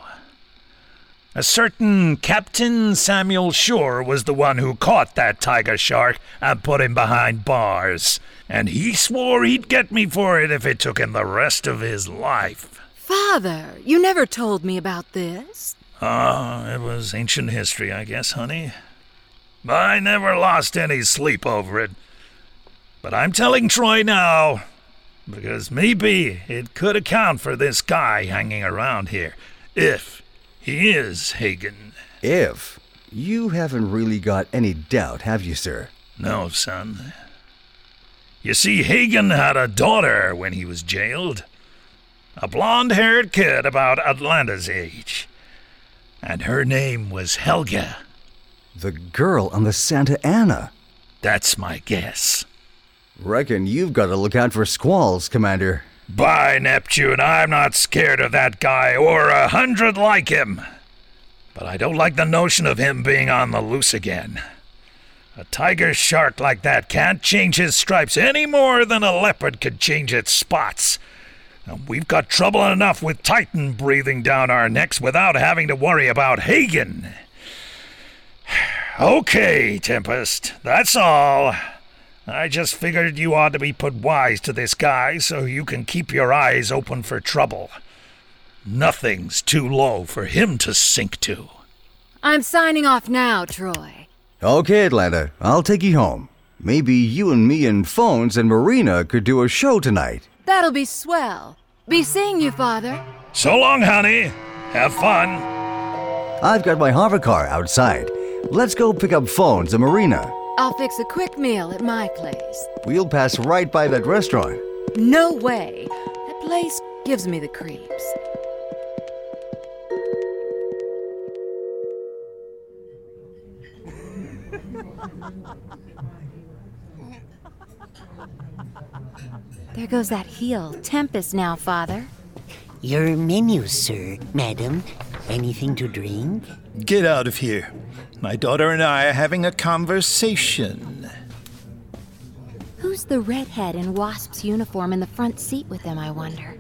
A certain Captain Samuel Shore was the one who caught that tiger shark and put him behind bars. And he swore he'd get me for it if it took him the rest of his life. Father, you never told me about this. It was ancient history, I guess, honey. I never lost any sleep over it. But I'm telling Troy now, because maybe it could account for this guy hanging around here, if... He is, Hagen. If? You haven't really got any doubt, have you, sir? No, son. You see, Hagen had a daughter when he was jailed. A blonde-haired kid about Atlanta's age. And her name was Helga. The girl on the Santa Ana. That's my guess. Reckon you've got to look out for squalls, Commander. By Neptune, I'm not scared of that guy or 100 like him. But I don't like the notion of him being on the loose again. A tiger shark like that can't change his stripes any more than a leopard could change its spots. And we've got trouble enough with Titan breathing down our necks without having to worry about Hagen. Okay, Tempest, that's all. I just figured you ought to be put wise to this guy so you can keep your eyes open for trouble. Nothing's too low for him to sink to. I'm signing off now, Troy. Okay, Atlanta. I'll take you home. Maybe you and me and Phones and Marina could do a show tonight. That'll be swell. Be seeing you, Father. So long, honey. Have fun. I've got my hover car outside. Let's go pick up Phones and Marina. I'll fix a quick meal at my place. We'll pass right by that restaurant. No way. That place gives me the creeps. There goes that heel. Tempest now, Father. Your menu, sir, madam. Anything to drink? Get out of here. My daughter and I are having a conversation. Who's the redhead in Wasp's uniform in the front seat with them, I wonder?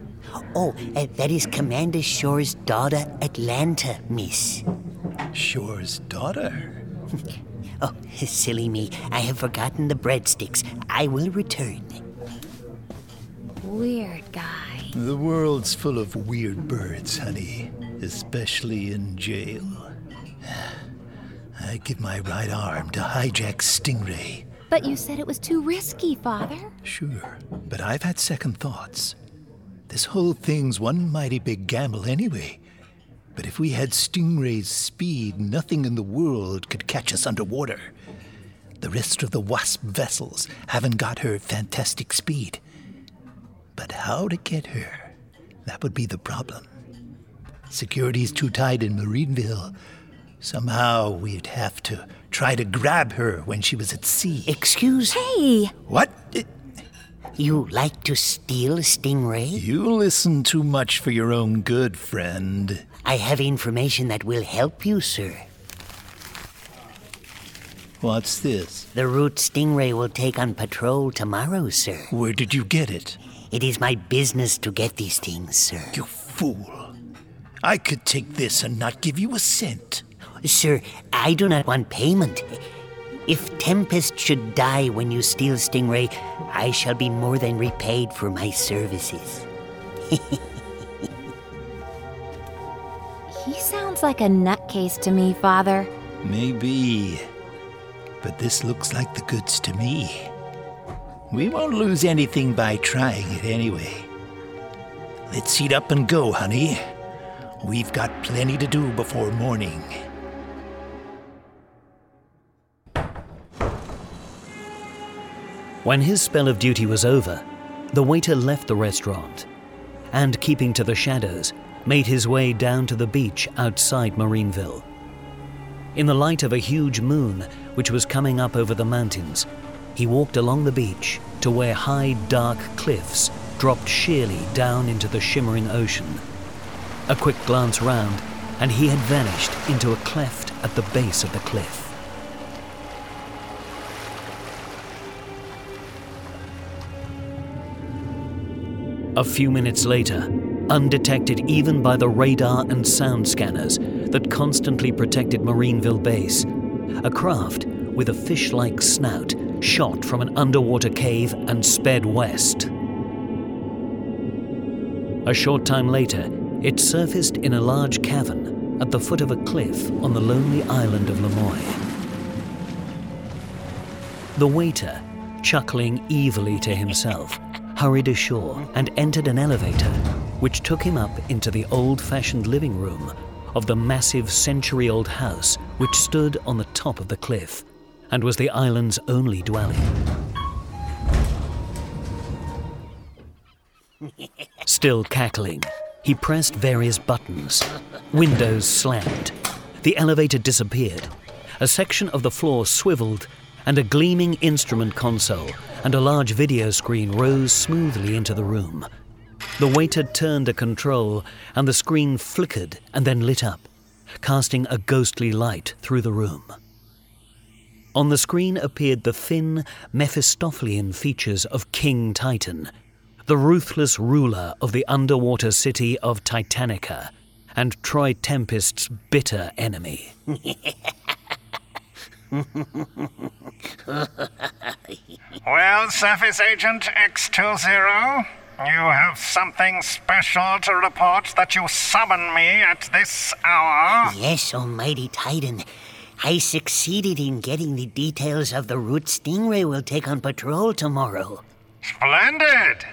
That is Commander Shore's daughter, Atlanta, miss. Shore's daughter? Oh, silly me. I have forgotten the breadsticks. I will return. Weird guy. The world's full of weird birds, honey. Especially in jail. I'd give my right arm to hijack Stingray. But you said it was too risky, Father. Sure, but I've had second thoughts. This whole thing's one mighty big gamble anyway. But if we had Stingray's speed, nothing in the world could catch us underwater. The rest of the WASP vessels haven't got her fantastic speed. But how to get her? That would be the problem. Security's too tight in Marineville. Somehow we'd have to try to grab her when she was at sea. Excuse? Hey! What? You like to steal Stingray? You listen too much for your own good, friend. I have information that will help you, sir. What's this? The route Stingray will take on patrol tomorrow, sir. Where did you get it? It is my business to get these things, sir. You fool. I could take this and not give you a cent. Sir, I do not want payment. If Tempest should die when you steal Stingray, I shall be more than repaid for my services. He sounds like a nutcase to me, Father. Maybe. But this looks like the goods to me. We won't lose anything by trying it anyway. Let's heat up and go, honey. We've got plenty to do before morning. When his spell of duty was over, the waiter left the restaurant and, keeping to the shadows, made his way down to the beach outside Marineville. In the light of a huge moon which was coming up over the mountains, he walked along the beach to where high, dark cliffs dropped sheerly down into the shimmering ocean. A quick glance round, and he had vanished into a cleft at the base of the cliff. A few minutes later, undetected even by the radar and sound scanners that constantly protected Marineville Base, a craft with a fish-like snout shot from an underwater cave and sped west. A short time later, it surfaced in a large cavern at the foot of a cliff on the lonely island of Lemoy. The waiter, chuckling evilly to himself, hurried ashore and entered an elevator which took him up into the old-fashioned living room of the massive century-old house which stood on the top of the cliff and was the island's only dwelling. Still cackling, he pressed various buttons. Windows slammed. The elevator disappeared. A section of the floor swiveled, and a gleaming instrument console and a large video screen rose smoothly into the room. The waiter turned a control, and the screen flickered and then lit up, casting a ghostly light through the room. On the screen appeared the thin, Mephistophelian features of King Titan, the ruthless ruler of the underwater city of Titanica, and Troy Tempest's bitter enemy. Well, Surface Agent X-20, you have something special to report that you summon me at this hour? Yes, Almighty Titan. I succeeded in getting the details of the route Stingray will take on patrol tomorrow. Splendid!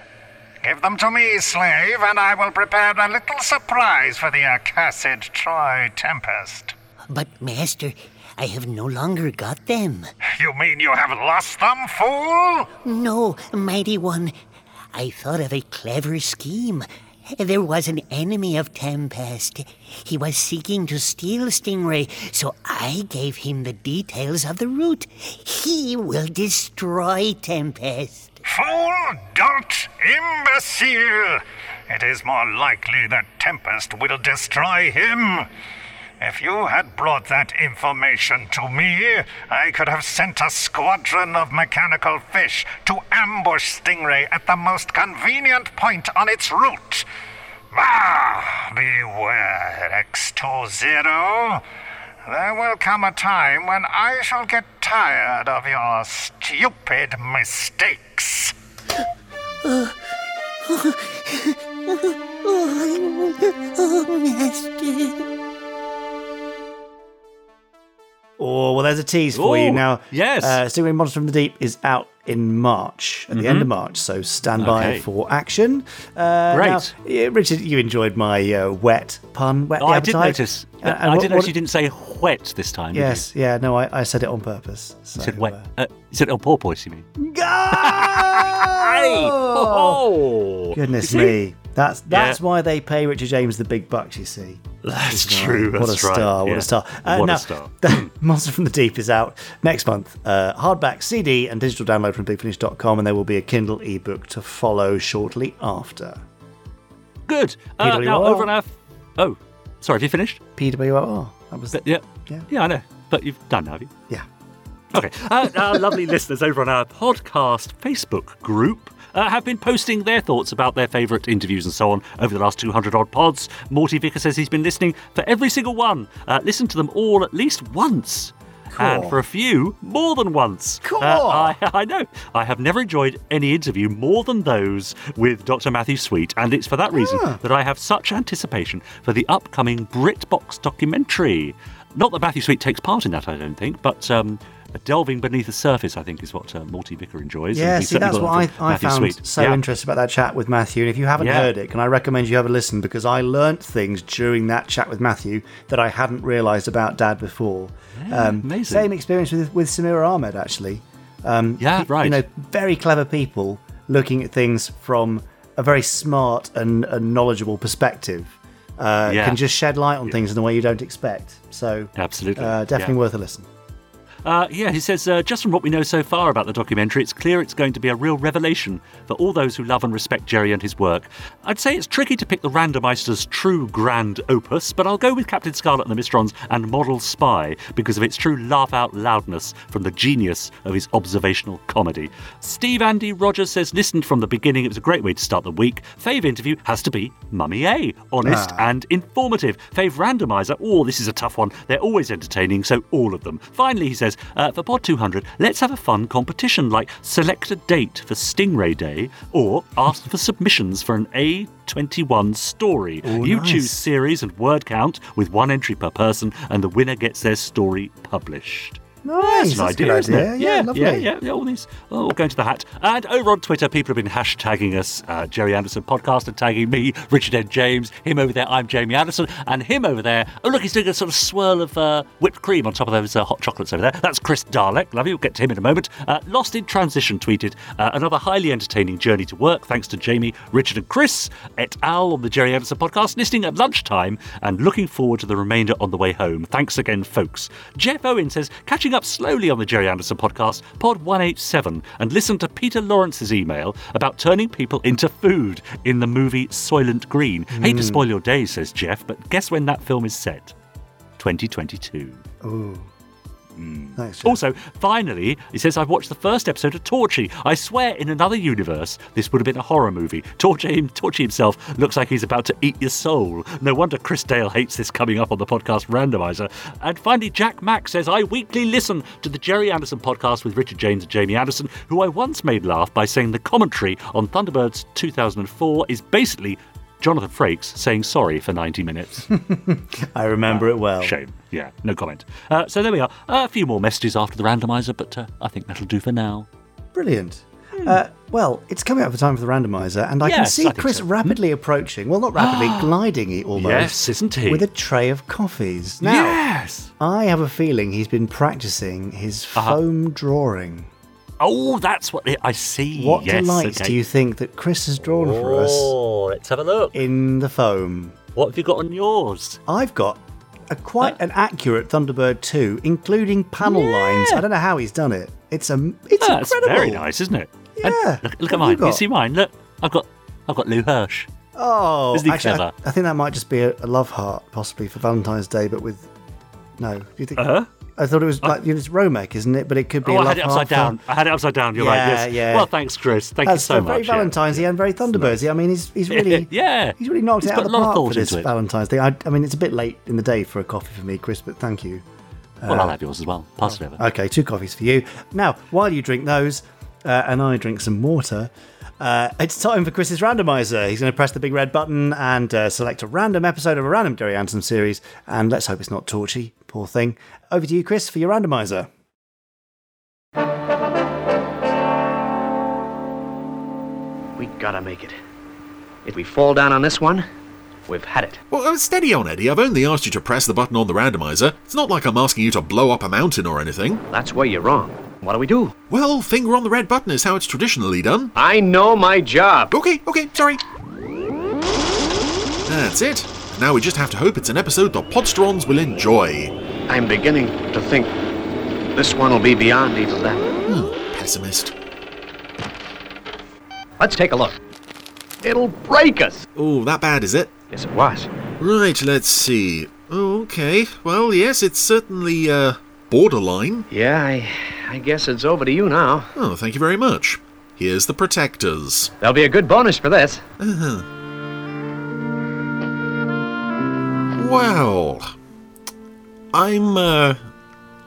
Give them to me, slave, and I will prepare a little surprise for the accursed Troy Tempest. But, Master, I have no longer got them. You mean you have lost them, fool? No, Mighty One. I thought of a clever scheme. There was an enemy of Tempest. He was seeking to steal Stingray, so I gave him the details of the route. He will destroy Tempest. Fool, dolt, imbecile! It is more likely that Tempest will destroy him. If you had brought that information to me, I could have sent a squadron of mechanical fish to ambush Stingray at the most convenient point on its route. Ah, beware, X-20. There will come a time when I shall get tired of your stupid mistakes. Oh, Master. Oh, well, there's a tease for you now. Yes. Stingray Monster from the Deep is out in March, at the end of March, so stand by for action. Great. Now, Richard, you enjoyed my wet pun, wet appetite. I did notice. You didn't say wet this time, did you? Yes, no, I said it on purpose. So, you said wet. You said on porpoise, you mean? Oh! Goodness me. That's why they pay Richard James the big bucks, you see. That's true. What a star. Monster from the Deep is out next month. Hardback, CD and digital download from bigfinish.com, and there will be a Kindle ebook to follow shortly after. Good. Now over and out. Oh, sorry, have you finished? PWR. That was Yeah, I know. But you've done now, have you? Yeah. Okay. Our lovely listeners over on our podcast Facebook group have been posting their thoughts about their favourite interviews and so on over the last 200-odd pods. Morty Vicker says he's been listening for every single one. Listen to them all at least once. Cool. And for a few, more than once. Cool. I know. I have never enjoyed any interview more than those with Dr. Matthew Sweet, and it's for that reason that I have such anticipation for the upcoming BritBox documentary. Not that Matthew Sweet takes part in that, I don't think, but delving beneath the surface, I think, is what Morty Vicker enjoys. Yeah, see, that's what I found Sweet. So interesting about that chat with Matthew. And if you haven't heard it, can I recommend you have a listen? Because I learnt things during that chat with Matthew that I hadn't realised about Dad before. Yeah, amazing. Same experience with Samira Ahmed, actually. You know, very clever people looking at things from a very smart and knowledgeable perspective. Can just shed light on things in a way you don't expect. So absolutely, definitely worth a listen. He says, just from what we know so far about the documentary, it's clear it's going to be a real revelation for all those who love and respect Gerry and his work. I'd say it's tricky to pick the Randomiser's true grand opus, but I'll go with Captain Scarlet and the Mistrons and Model Spy because of its true laugh-out-loudness from the genius of his observational comedy. Steve Andy Rogers says, listened from the beginning, it was a great way to start the week. Fave interview has to be Mummy A. Honest and informative. Fave Randomiser, this is a tough one. They're always entertaining, so all of them. Finally, he says, for Pod 200, let's have a fun competition like select a date for Stingray Day or ask for submissions for an A21 story. Choose series and word count with one entry per person and the winner gets their story published. Nice, that's an idea, isn't it? Yeah, lovely. Yeah. All these, all going to the hat. And over on Twitter, people have been hashtagging us, Gerry Anderson Podcast, and tagging me, Richard N. James, him over there, I'm Jamie Anderson, and him over there, oh look, he's doing a sort of swirl of whipped cream on top of those hot chocolates over there. That's Chris Dalek, love you, we'll get to him in a moment. Lost in Transition tweeted, another highly entertaining journey to work, thanks to Jamie, Richard and Chris et al. On the Gerry Anderson Podcast, listening at lunchtime and looking forward to the remainder on the way home. Thanks again, folks. Jeff Owen says, catching up slowly on the Gerry Anderson Podcast, Pod 187, and listen to Peter Lawrence's email about turning people into food in the movie Soylent Green. Hate to spoil your day, says Jeff, but guess when that film is set? 2022. Ooh. Thanks, also, finally, he says, I've watched the first episode of Torchy. I swear in another universe, this would have been a horror movie. Torchy himself looks like he's about to eat your soul. No wonder Chris Dale hates this coming up on the podcast Randomiser. And finally, Jack Mack says, I weekly listen to the Gerry Anderson Podcast with Richard James and Jamie Anderson, who I once made laugh by saying the commentary on Thunderbirds 2004 is basically Jonathan Frakes saying sorry for 90 minutes. I remember it well. Shame. Yeah, no comment. So there we are. A few more messages after the Randomiser, but I think that'll do for now. Brilliant. Well, it's coming up for time for the Randomiser, and I can see Chris rapidly approaching, well, not rapidly, gliding almost. Yes, isn't he? With a tray of coffees. Now, I have a feeling he's been practising his foam drawing. Oh, that's what I see. What delights do you think that Chris has drawn for us? Oh, let's have a look. In the foam. What have you got on yours? I've got an accurate Thunderbird 2, including panel lines. I don't know how he's done it. It's incredible. That's very nice, isn't it? Yeah. And look at mine. You see mine? Look, I've got Lou Hirsch. Oh, isn't he clever? I think that might just be a love heart, possibly for Valentine's Day, but with do you think? I thought it was like it's Romek, isn't it? But it could be. I had it upside down. You're right. Yes. Yeah. Well, thanks, Chris. That's you so much. Very Valentine's and very Thunderbirdsy. I mean, he's really he's really knocked it out of the park for this Valentine's Day. I mean, it's a bit late in the day for a coffee for me, Chris, but thank you. Well, I'll have yours as well. Pass it over. Okay, 2 coffees for you. Now, while you drink those, and I drink some water. It's time for Chris's Randomiser. He's going to press the big red button and select a random episode of a random Gerry Anderson series. And let's hope it's not Torchy. Poor thing. Over to you, Chris, for your Randomiser. We gotta make it. If we fall down on this one, we've had it. Well, steady on, Eddie. I've only asked you to press the button on the Randomiser. It's not like I'm asking you to blow up a mountain or anything. That's where you're wrong. What do we do? Well, finger on the red button is how it's traditionally done. I know my job. Okay, sorry. That's it. Now we just have to hope it's an episode the Podstrons will enjoy. I'm beginning to think this one will be beyond either that. Pessimist. Let's take a look. It'll break us. Oh, that bad, is it? Yes, it was. Right, let's see. Okay, well, yes, it's certainly, borderline. Yeah, I guess it's over to you now. Oh, thank you very much. Here's the Protectors. There'll be a good bonus for this. Well, I'm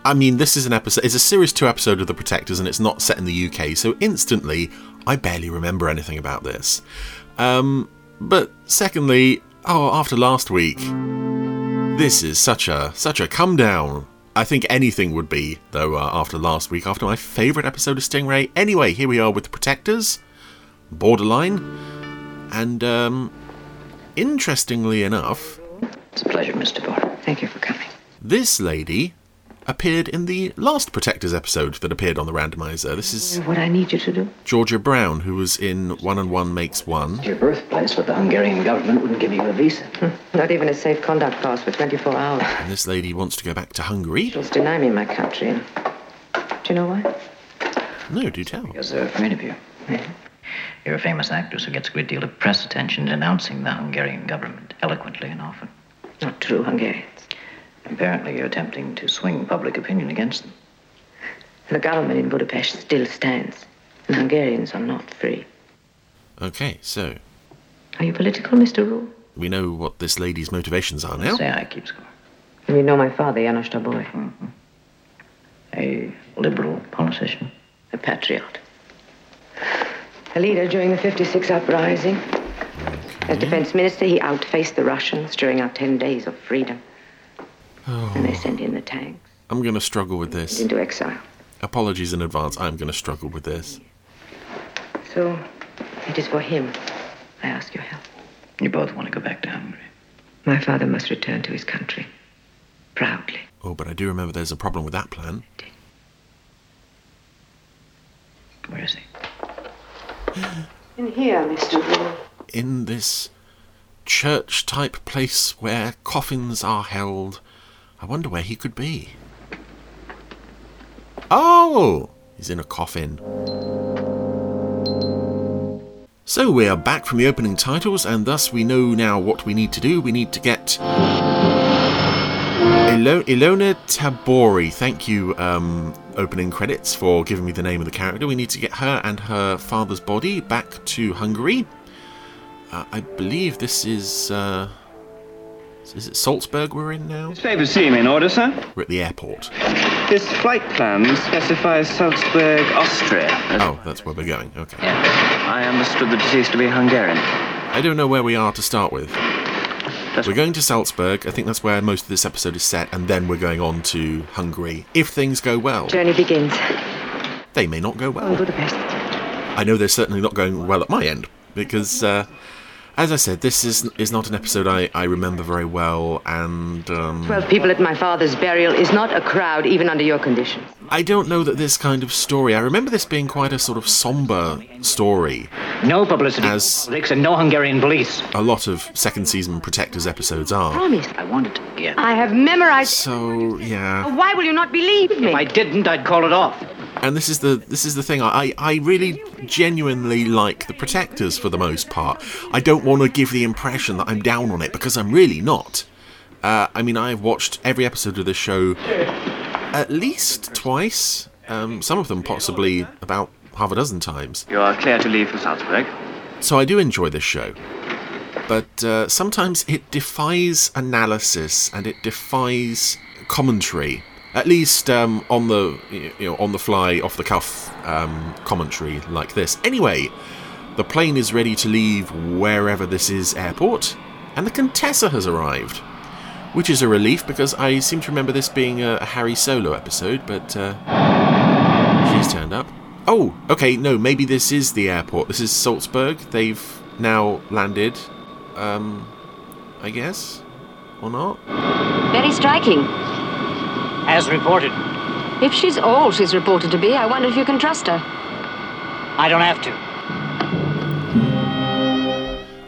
I mean, this is an episode, it's a series 2 episode of The Protectors, and it's not set in the UK, so instantly, I barely remember anything about this. But secondly, after last week, this is such a come down. I think anything would be, though, after last week, after my favourite episode of Stingray. Anyway, here we are with The Protectors, Borderline, and, interestingly enough... It's a pleasure, Mr. Porter. Thank you for coming. This lady appeared in the last Protectors episode that appeared on the Randomiser. This is... what I need you to do. Georgia Brown, who was in One and One Makes One. Your birthplace, but the Hungarian government wouldn't give you a visa. Not even a safe conduct pass for 24 hours. And this lady wants to go back to Hungary. She'll deny me my country. Do you know why? No, do tell. Because they're afraid of you. Yeah. You're a famous actress who gets a great deal of press attention denouncing the Hungarian government, eloquently and often. Not true Hungarians. Apparently you're attempting to swing public opinion against them. The government in Budapest still stands, and Hungarians are not free. Okay, so... Are you political, Mr. Rule? We know what this lady's motivations are now. Say I keep score. You know my father, Ilona Tabori. Mm-hmm. A liberal politician. A patriot. A leader during the 56 uprising. Okay. As defense minister, he outfaced the Russians during our 10 days of freedom. Oh. And they sent in the tanks. I'm going to struggle with this. Into exile. Apologies in advance. I'm going to struggle with this. So, it is for him I ask your help. You both want to go back to Hungary. My father must return to his country. Proudly. Oh, but I do remember there's a problem with that plan. Where is he? In here, Mr. Wall. In this church-type place where coffins are held... I wonder where he could be. Oh! He's in a coffin. So we are back from the opening titles, and thus we know now what we need to do. We need to get... Ilona Tabori. Thank you, opening credits, for giving me the name of the character. We need to get her and her father's body back to Hungary. I believe this is... Is it Salzburg we're in now? It's favour seeing in order, sir. We're at the airport. This flight plan specifies Salzburg, Austria. Oh, that's where we're going, okay. Yeah. I understood the disease to be Hungarian. I don't know where we are to start with. We're going to Salzburg. I think that's where most of this episode is set, and then we're going on to Hungary, if things go well. Journey begins. They may not go well. Oh, Budapest. I know they're certainly not going well at my end, because... as I said, this is not an episode I remember very well, and... 12 people at my father's burial is not a crowd, even under your conditions. I don't know that this kind of story... I remember this being quite a sort of sombre story. No publicity, as politics, and no Hungarian police. A lot of second season Protectors episodes are. I promise. I wanted to get... I have memorized... So, yeah... Why will you not believe me? If I didn't, I'd call it off. And this is the thing, I really genuinely like The Protectors for the most part. I don't want to give the impression that I'm down on it, because I'm really not. I mean, I've watched every episode of this show at least twice, some of them possibly about half a dozen times. You are clear to leave for Salzburg. So I do enjoy this show. But sometimes it defies analysis, and it defies commentary. At least on the on the fly, off the cuff commentary like this. Anyway, the plane is ready to leave wherever this is airport, and the Contessa has arrived, which is a relief because I seem to remember this being a Harry Solo episode, but she's turned up. Oh, okay, no, maybe this is the airport. This is Salzburg. They've now landed, I guess, or not. Very striking. As reported. If she's all she's reported to be, I wonder if you can trust her. I don't have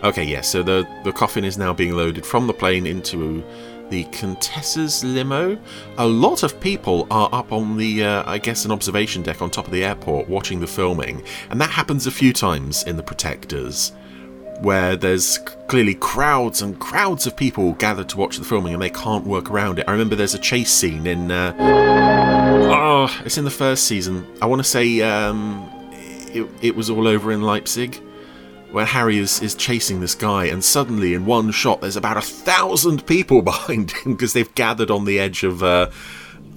to. Okay, yes, so the coffin is now being loaded from the plane into the Contessa's limo. A lot of people are up on the, I guess, an observation deck on top of the airport watching the filming. And that happens a few times in The Protectors, where there's clearly crowds and crowds of people gathered to watch the filming and they can't work around it. I remember there's a chase scene in... it's in the first season. I want to say it was all over in Leipzig, where Harry is chasing this guy, and suddenly in one shot there's about 1,000 people behind him because they've gathered on the edge of...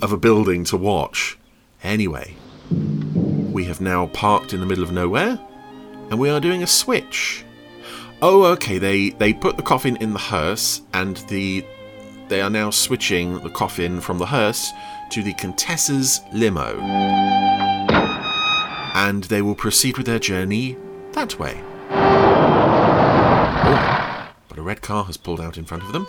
of a building to watch. Anyway, we have now parked in the middle of nowhere, and we are doing a switch. Oh, okay, they put the coffin in the hearse, and they are now switching the coffin from the hearse to the Contessa's limo. And they will proceed with their journey that way. Oh, but a red car has pulled out in front of them.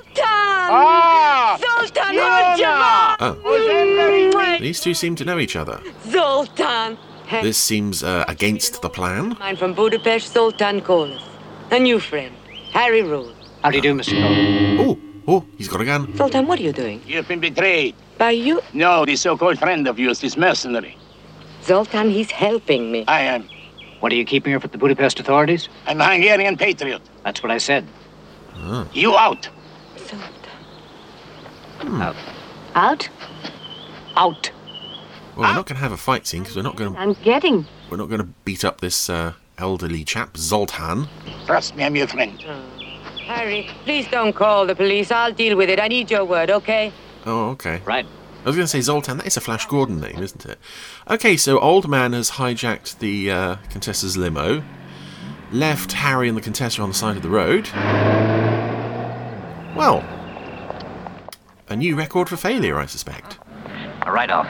Zoltan! Oh. These two seem to know each other. Zoltan! This seems against the plan. Mine from Budapest, Zoltan calleth. A new friend, Harry Rule. How do you do, Mr. Rule? Oh, he's got a gun. Zoltan, what are you doing? You've been betrayed. By you? No, this so-called friend of yours, this mercenary. Zoltan, he's helping me. I am. What, are you keeping her for the Budapest authorities? I'm a Hungarian patriot. That's what I said. Oh. You out. Zoltan. Out. Out? Out. Well, we're not going to have a fight scene because we're not going to... We're not going to beat up this... elderly chap, Zoltan. Trust me, I'm your friend. Oh, Harry, please don't call the police. I'll deal with it. I need your word, okay? Oh, okay. Right. I was going to say Zoltan. That is a Flash Gordon name, isn't it? Okay, so Old Man has hijacked the Contessa's limo, left Harry and the Contessa on the side of the road. Well, a new record for failure, I suspect. A write-off.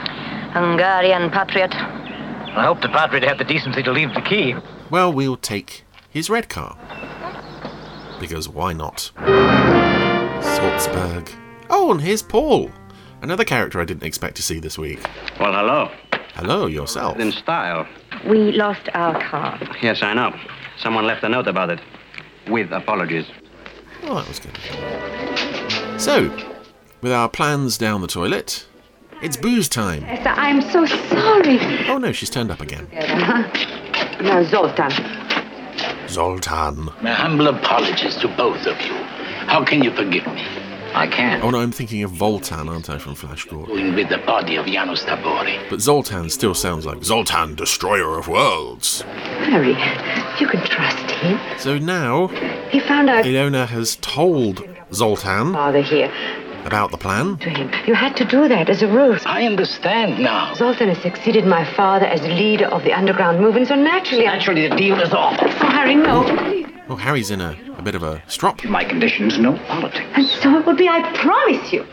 Hungarian patriot. I hope the patriot had the decency to leave the key. Well, we'll take his red car. Because why not? Salzburg. Oh, and here's Paul. Another character I didn't expect to see this week. Well, hello. Hello, yourself. In style. We lost our car. Yes, I know. Someone left a note about it. With apologies. Oh, that was good. So, with our plans down the toilet... It's booze time. Yes, I'm so sorry. Oh, no, she's turned up again. Now, Zoltan. My humble apologies to both of you. How can you forgive me? I can. Oh, no, I'm thinking of Voltan, aren't I, from Flash Gordon? With the body of Ilona Tabori. But Zoltan still sounds like Zoltan, Destroyer of Worlds. Harry, you can trust him. So now... He found out... Ilona has told Zoltan... Father here... About the plan? To him. You had to do that as a ruse. I understand now. Zoltan has succeeded my father as leader of the underground movement, so naturally... Naturally, the deal is off. Oh, Harry, no. Oh, Harry's in a bit of a strop. In my conditions, no politics. And so it will be, I promise you.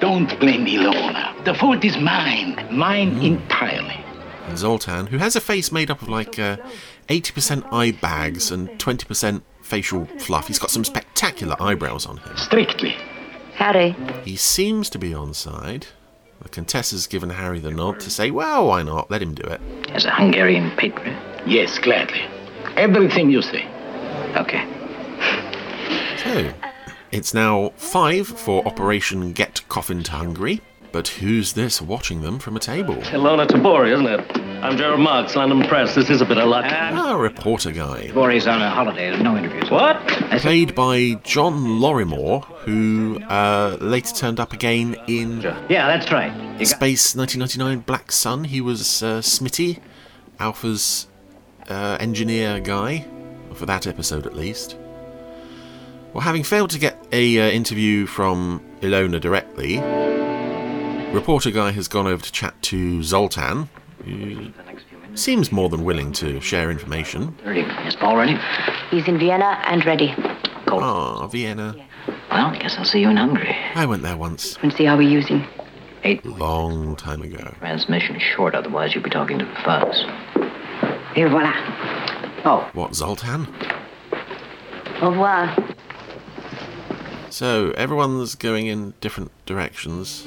Don't blame Ilona. The fault is mine. Mine entirely. And Zoltan, who has a face made up of, like, 80% eye bags and 20% facial fluff. He's got some spectacular eyebrows on him. Strictly. Harry. He seems to be on side. The Contessa's given Harry the nod to say, well, why not? Let him do it. As a Hungarian patriot? Yes, gladly. Everything you say. Okay. So, it's now 5 for Operation Get Coffin to Hungary. But who's this watching them from a table? Ilona Tabori, isn't it? I'm Gerald Marks, London Press. This is a bit of luck. Ah, reporter guy. Tabori's on a holiday, no interviews. What? Played by John Lorrimore, who later turned up again in... Yeah, that's right. Space 1999, Black Sun. He was Smitty, Alpha's engineer guy, for that episode at least. Well, having failed to get a interview from Ilona directly... Reporter guy has gone over to chat to Zoltan, who seems more than willing to share information. Is Paul ready? He's in Vienna and ready. Cool. Ah, Vienna. Well, I guess I'll see you in Hungary. I went there once. Frequency are we using? 8. Long time ago. Transmission short, otherwise you'll be talking to the fuzz. Et voilà. Oh. What, Zoltan? Au revoir. So, everyone's going in different directions.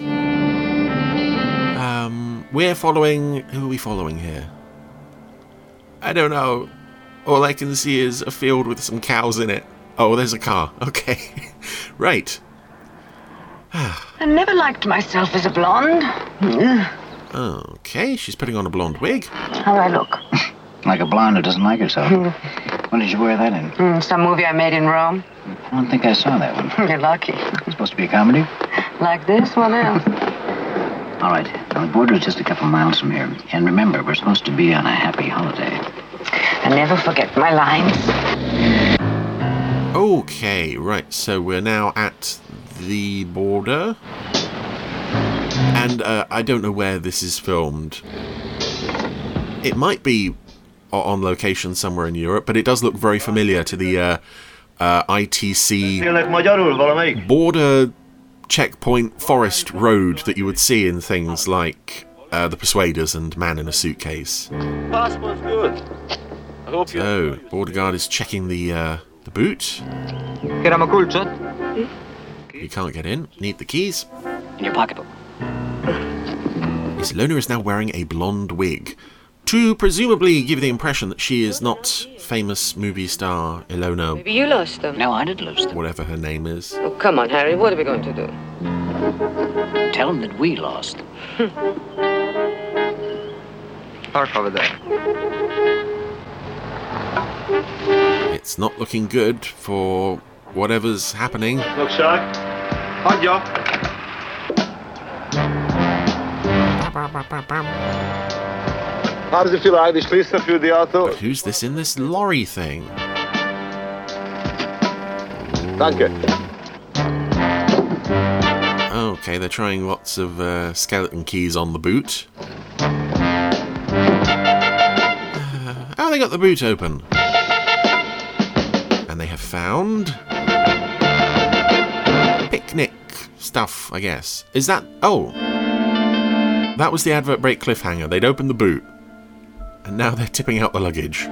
We're following... Who are we following here? I don't know. All I can see is a field with some cows in it. Oh, there's a car. Okay. Right. I never liked myself as a blonde. Okay, she's putting on a blonde wig. How do I look? Like a blonde who doesn't like herself. When did you wear that in? Some movie I made in Rome. I don't think I saw that one. You're lucky. It's supposed to be a comedy. Like this one else. All right, now the border is just a couple miles from here. And remember, we're supposed to be on a happy holiday. I'll never forget my lines. Okay, right, so we're now at the border. And I don't know where this is filmed. It might be on location somewhere in Europe, but it does look very familiar to the ITC border checkpoint forest road that you would see in things like The Persuaders and Man in a Suitcase. Passport's good. I hope you. So, border guard is checking the boot. You can't get in. Need the keys. In your pocketbook. Ilona is now wearing a blonde wig to presumably give the impression that she is not famous movie star Ilona. Maybe you lost them. No, I didn't lose them. Whatever her name is. Oh, come on, Harry. What are we going to do? Tell them that we lost them. Park over there. It's not looking good for whatever's happening. Look sharp. On your. But who's this in this lorry thing? Danke. Okay, they're trying lots of skeleton keys on the boot. Oh, they got the boot open. And they have found picnic stuff, I guess. Is that... Oh. That was the advert break cliffhanger. They'd opened the boot. And now they're tipping out the luggage.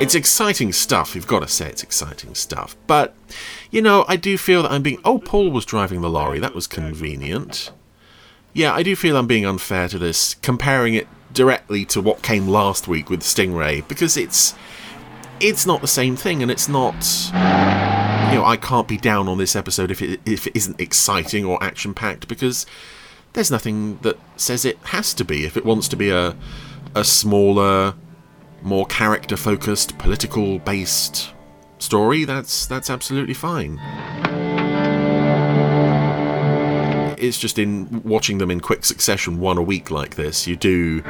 It's exciting stuff. You've got to say it's exciting stuff. But, you know, I do feel that I'm being... Oh, Paul was driving the lorry. That was convenient. Yeah, I do feel I'm being unfair to this, comparing it directly to what came last week with Stingray, because it's not the same thing, and it's not... You know, I can't be down on this episode if it isn't exciting or action-packed, because... There's nothing that says it has to be. If it wants to be a smaller, more character-focused, political-based story, that's absolutely fine. It's just in watching them in quick succession, one a week like this, you do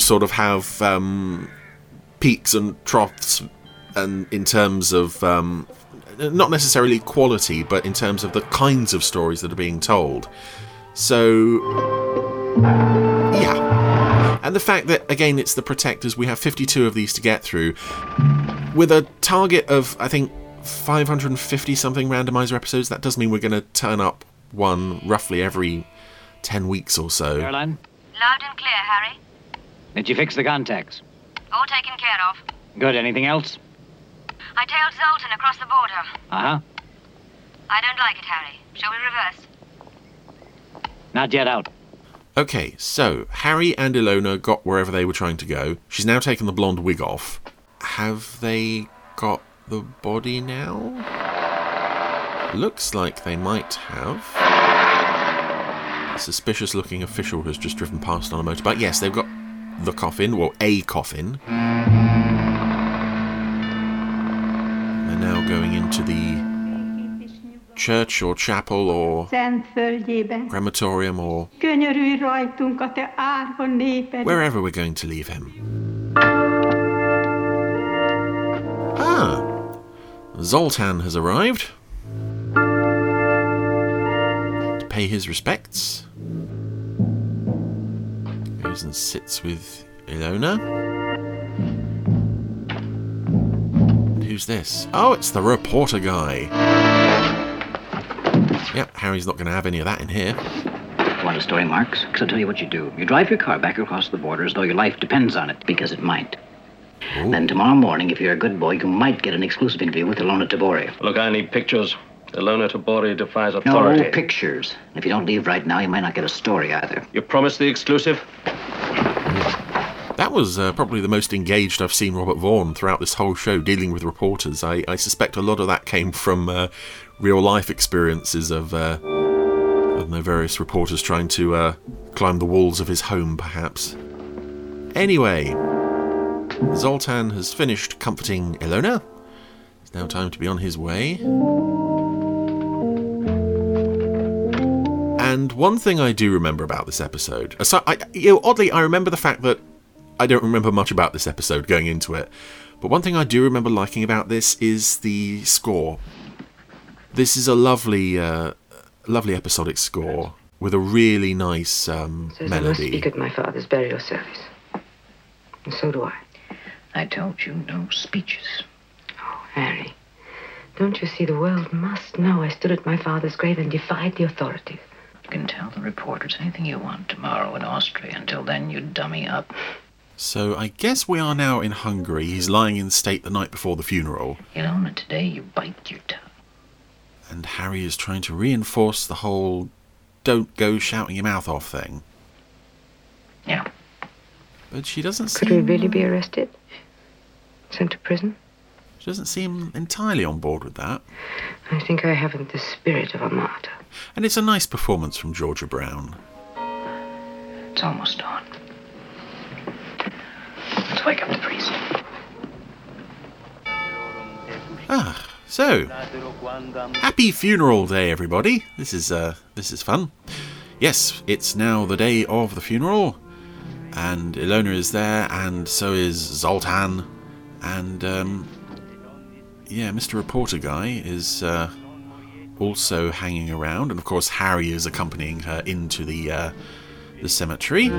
sort of have peaks and troughs, and in terms of not necessarily quality, but in terms of the kinds of stories that are being told. So, yeah. And the fact that, again, it's The Protectors, we have 52 of these to get through, with a target of, I think, 550-something randomiser episodes. That does mean we're going to turn up one roughly every 10 weeks or so. Caroline? Loud and clear, Harry. Did you fix the contacts? All taken care of. Good. Anything else? I tailed Zoltan across the border. Uh-huh. I don't like it, Harry. Shall we reverse? Not yet out. Okay, so Harry and Ilona got wherever they were trying to go. She's now taken the blonde wig off. Have they got the body now? Looks like they might have. A suspicious-looking official has just driven past on a motorbike. Yes, they've got the coffin, well, a coffin. They're now going into the... church or chapel or crematorium or wherever we're going to leave him. Ah! Zoltan has arrived to pay his respects. Goes and sits with Ilona. Who's this? Oh, it's the reporter guy. Yep, Harry's not going to have any of that in here. Want a story, Marks? Because I'll tell you what you do. You drive your car back across the border as though your life depends on it, because it might. Ooh. Then tomorrow morning, if you're a good boy, you might get an exclusive interview with Ilona Tabori. Look, I need pictures. Ilona Tabori defies authority. No pictures. And if you don't leave right now, you might not get a story either. You promise the exclusive? That was probably the most engaged I've seen Robert Vaughan throughout this whole show, dealing with reporters. I suspect a lot of that came from... real-life experiences of, I don't know, various reporters trying to climb the walls of his home, perhaps. Anyway, Zoltan has finished comforting Ilona. It's now time to be on his way. And one thing I do remember about this episode... So oddly, I remember the fact that I don't remember much about this episode going into it. But one thing I do remember liking about this is the score. This is a lovely lovely episodic score with a really nice melody. You must speak at my father's burial service. And so do I. I told you no speeches. Oh, Harry, don't you see the world must know I stood at my father's grave and defied the authorities? You can tell the reporters anything you want tomorrow in Austria. Until then, you dummy up. So I guess we are now in Hungary. He's lying in state the night before the funeral. Ilona, today you bite your tongue. And Harry is trying to reinforce the whole don't go shouting your mouth off thing. Yeah. But she doesn't seem... Could we really be arrested? Sent to prison? She doesn't seem entirely on board with that. I think I haven't the spirit of a martyr. And it's a nice performance from Georgia Brown. It's almost dawn. Let's wake up the priest. Ah, so happy funeral day, everybody. This is fun. Yes, it's now the day of the funeral, and Ilona is there, and so is Zoltan, and Mr. Reporter guy is also hanging around, and of course Harry is accompanying her into the cemetery.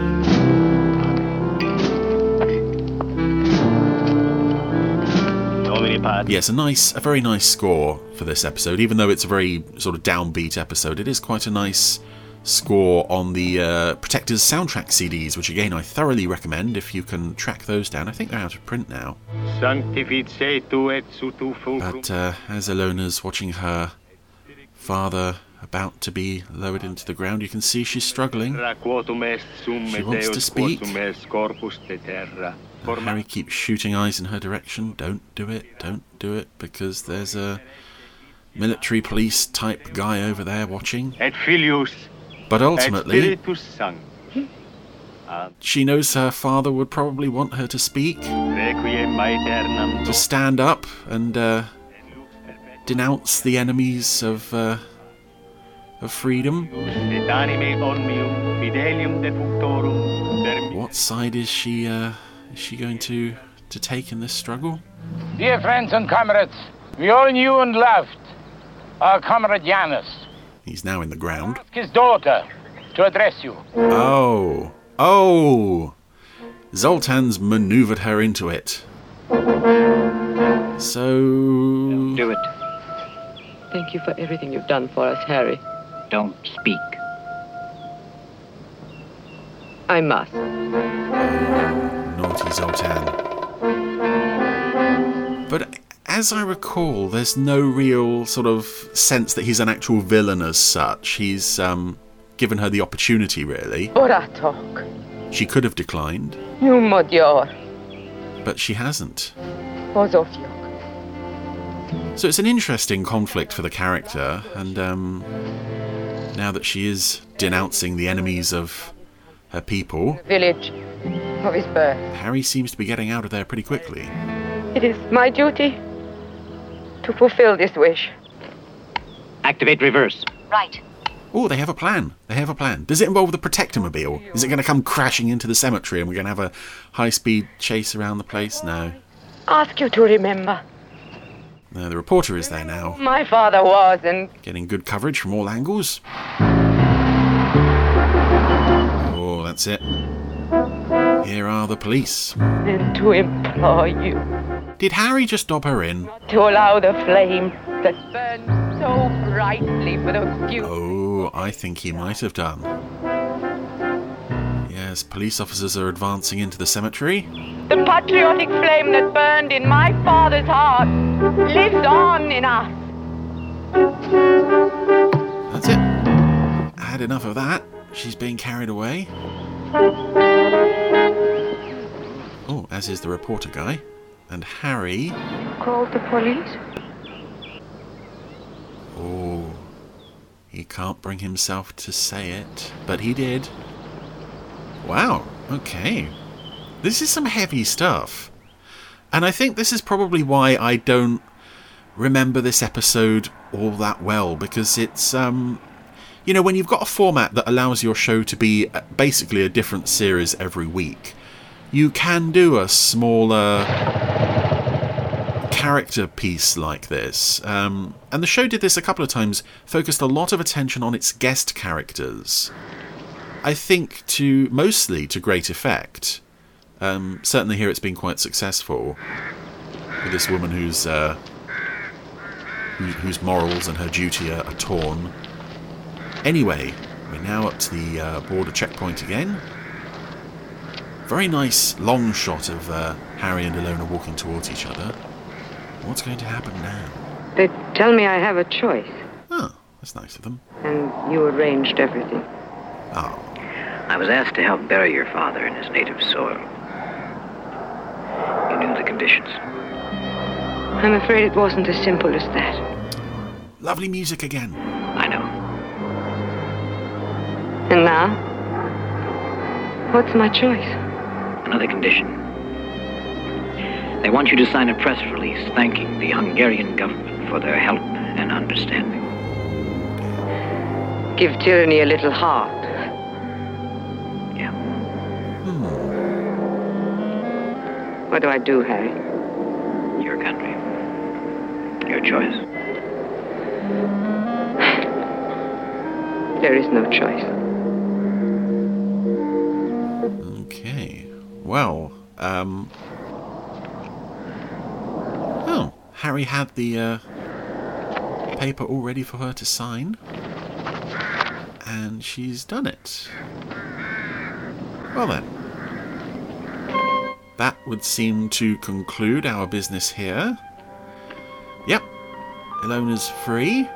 Yes, a very nice score for this episode. Even though it's a very sort of downbeat episode, it is quite a nice score on the Protectors soundtrack CDs, which again I thoroughly recommend if you can track those down. I think they're out of print now. But as Ilona's watching her father about to be lowered into the ground, you can see she's struggling. She wants to speak. Harry keeps shooting eyes in her direction. Don't do it, because there's a military police type guy over there watching. But ultimately, she knows her father would probably want her to speak, to stand up and denounce the enemies of freedom. What side is she going to take in this struggle? Dear friends and comrades, we all knew and loved our comrade Janus. He's now in the ground. Ask his daughter to address you. Oh! Zoltan's manoeuvred her into it. So... Don't do it. Thank you for everything you've done for us, Harry. Don't speak. I must. Naughty Zoltan. But as I recall, there's no real sort of sense that he's an actual villain as such. He's given her the opportunity, really. Boratok. She could have declined. But she hasn't. So it's an interesting conflict for the character, and now that she is denouncing the enemies of her people, the village of his birth, Harry seems to be getting out of there pretty quickly. It is my duty to fulfill this wish. Activate reverse. Right. Oh, they have a plan. Does it involve the Protectomobile? Is it going to come crashing into the cemetery and we're going to have a high-speed chase around the place? No. Ask you to remember. The reporter is there now. My father was, and... Getting good coverage from all angles. Oh, that's it. Here are the police. And to implore you... Did Harry just dob her in? Not to allow the flame that burns so brightly for those few... Oh, I think he might have done. Yes, police officers are advancing into the cemetery. The patriotic flame that burned in my father's heart lives on in us. That's it. I had enough of that. She's being carried away. Oh, as is the reporter guy. And Harry... Called the police? Oh. He can't bring himself to say it. But he did. Wow. Okay. This is some heavy stuff. And I think this is probably why I don't remember this episode all that well, because it's, you know, when you've got a format that allows your show to be basically a different series every week, you can do a smaller character piece like this. And the show did this a couple of times, focused a lot of attention on its guest characters. I think mostly to great effect. Certainly here it's been quite successful. With this woman whose morals and her duty are torn. Anyway, we're now up to the border checkpoint again. Very nice long shot of Harry and Ilona walking towards each other. What's going to happen now? They tell me I have a choice. Oh, that's nice of them. And you arranged everything. Oh. I was asked to help bury your father in his native soil. You knew the conditions. I'm afraid it wasn't as simple as that. Lovely music again. I know. And now? What's my choice? Another condition. They want you to sign a press release thanking the Hungarian government for their help and understanding. Give tyranny a little heart. Yeah. Hmm. What do I do, Harry? Your country. Your choice. There is no choice. Okay. Well, Oh, Harry had the paper all ready for her to sign. And she's done it. Well then. That would seem to conclude our business here. Yep. Ilona's free.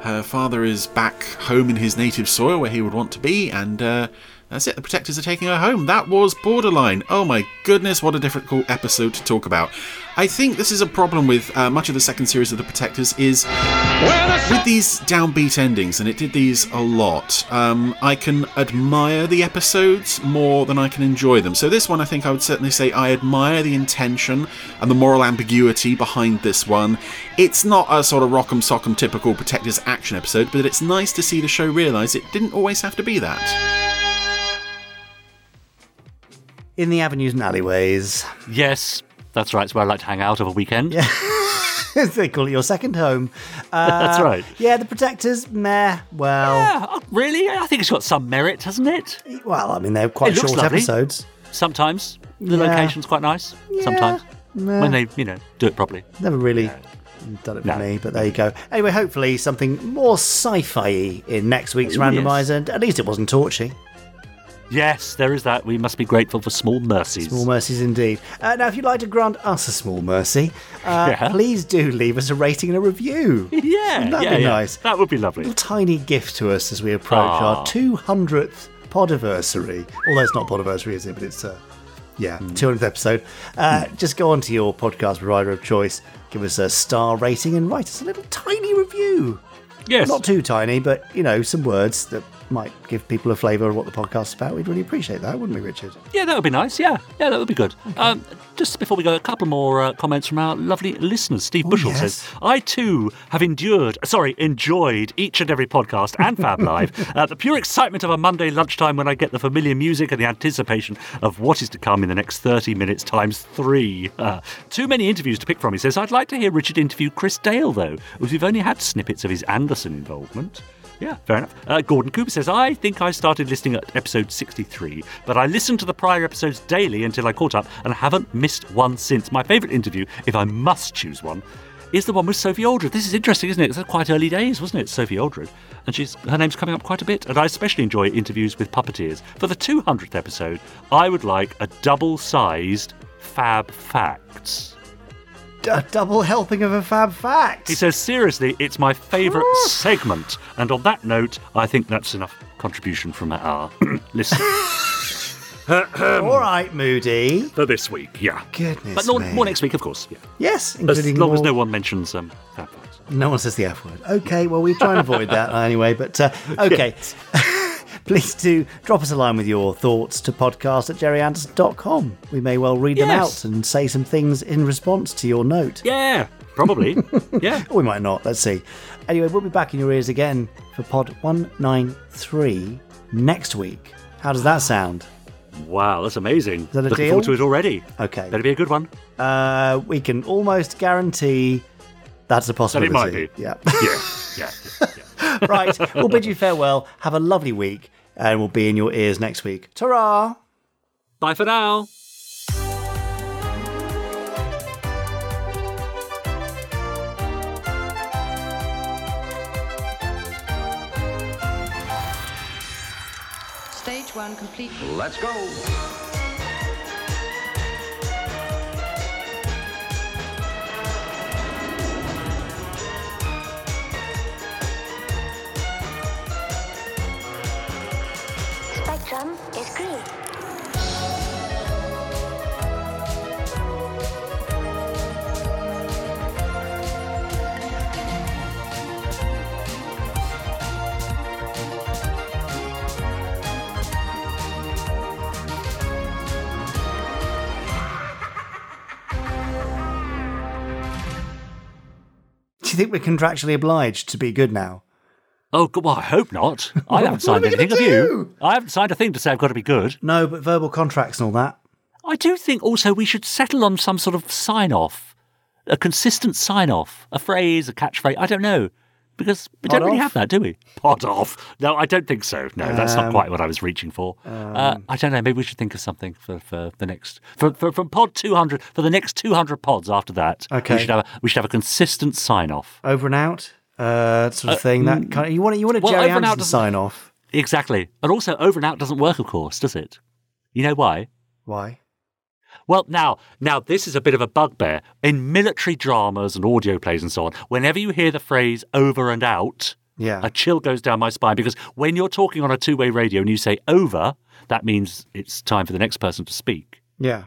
Her father is back home in his native soil where he would want to be. And that's it. The Protectors are taking her home. That was Borderline. Oh my goodness, what a difficult episode to talk about. I think this is a problem with much of the second series of The Protectors is with these downbeat endings, and it did these a lot. I can admire the episodes more than I can enjoy them. So this one, I think I would certainly say I admire the intention and the moral ambiguity behind this one. It's not a sort of rock'em sock'em typical Protectors action episode, but it's nice to see the show realise it didn't always have to be that. In the avenues and alleyways. Yes, that's right. It's where I like to hang out over a weekend. Yeah. They call it your second home. That's right. Yeah, The Protectors, meh, well. Yeah, really? I think it's got some merit, hasn't it? Well, I mean, they're quite short episodes. Sometimes. The location's quite nice. Yeah. Sometimes. Meh. When they, do it properly. Never really done it for me, but there you go. Anyway, hopefully something more sci-fi-y in next week's Randomiser. Yes. At least it wasn't Torchy. Yes, there is that. We must be grateful for small mercies. Small mercies indeed. Now, if you'd like to grant us a small mercy, please do leave us a rating and a review. Yeah. That'd be nice. That would be lovely. A little tiny gift to us as we approach our 200th podiversary. Although it's not podiversary, is it? But it's, 200th episode. Just go on to your podcast provider of choice, give us a star rating and write us a little tiny review. Yes. Not too tiny, but, some words that might give people a flavour of what the podcast's about. We'd really appreciate that, wouldn't we, Richard? Yeah, that would be nice. Yeah, that would be good. Okay. Just before we go, a couple more comments from our lovely listeners. Steve Bushell says, I too have enjoyed each and every podcast and Fab Live. The pure excitement of a Monday lunchtime when I get the familiar music and the anticipation of what is to come in the next 30 minutes times 3. Too many interviews to pick from, he says. I'd like to hear Richard interview Chris Dale, though, as we've only had snippets of his Anderson involvement. Yeah, fair enough. Gordon Cooper says, I think I started listening at episode 63, but I listened to the prior episodes daily until I caught up and haven't missed one since. My favourite interview, if I must choose one, is the one with Sophie Aldred. This is interesting, isn't it? It's quite early days, wasn't it, Sophie Aldred? And her name's coming up quite a bit. And I especially enjoy interviews with puppeteers. For the 200th episode, I would like a double-sized Fab Facts. A double helping of a Fab Fact. He says, seriously, it's my favourite segment. And on that note, I think that's enough contribution from our listener. All right, Moody. For this week, yeah. Goodness. But more next week, of course. Yeah. Yes, including as long as no one mentions Fab Facts. No one says the F word. Okay, well, we try and avoid that anyway, but okay. Please do drop us a line with your thoughts to podcast@gerryanderson.com. We may well read them out and say some things in response to your note. Yeah, probably. Yeah. Or we might not. Let's see. Anyway, we'll be back in your ears again for pod 193 next week. How does that sound? Wow, that's amazing. Is that a deal? Looking forward to it already. Okay. Better be a good one. We can almost guarantee that's a possibility. That it might be. Yeah. Right, we'll bid you farewell. Have a lovely week, and we'll be in your ears next week. Ta-ra! Bye for now. One complete. Let's go. Spectrum is green. Do you think we're contractually obliged to be good now? Oh, well, I hope not. I haven't signed anything, have you? I haven't signed a thing to say I've got to be good. No, but verbal contracts and all that. I do think also we should settle on some sort of sign-off, a consistent sign-off, a phrase, a catchphrase, I don't know, because we don't really have that, do we? Pod off. No, I don't think so. No, that's not quite what I was reaching for. I don't know, maybe we should think of something for the next... From pod 200, for the next 200 pods after that, okay. we should have a consistent sign-off. Over and out sort of thing. That kind of, you want a Gerry Anderson sign-off. Exactly. And also, over and out doesn't work, of course, does it? You know why? Why? Well, now this is a bit of a bugbear. In military dramas and audio plays and so on, whenever you hear the phrase over and out, a chill goes down my spine, because when you're talking on a two-way radio and you say over, that means it's time for the next person to speak. Yeah.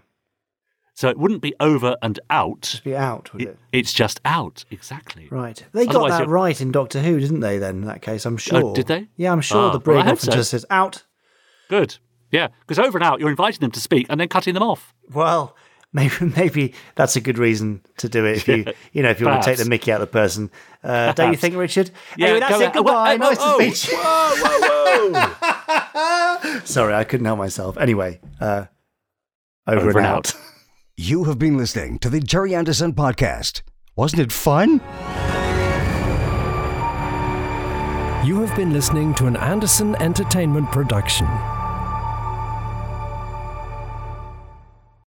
So it wouldn't be over and out. It'd be out, would it? It's just out, exactly. Right. They got that right in Doctor Who, didn't they, then, in that case, I'm sure. Oh, did they? Yeah, I'm sure the brain often just says out. Good. Yeah, because over and out, you're inviting them to speak and then cutting them off. Well, maybe that's a good reason to do it, if you perhaps want to take the mickey out of the person. Don't you think, Richard? Yeah, anyway, that's it. Goodbye. Nice to meet you. Whoa. Sorry, I couldn't help myself. Anyway, over and out. You have been listening to the Gerry Anderson Podcast. Wasn't it fun? You have been listening to an Anderson Entertainment production.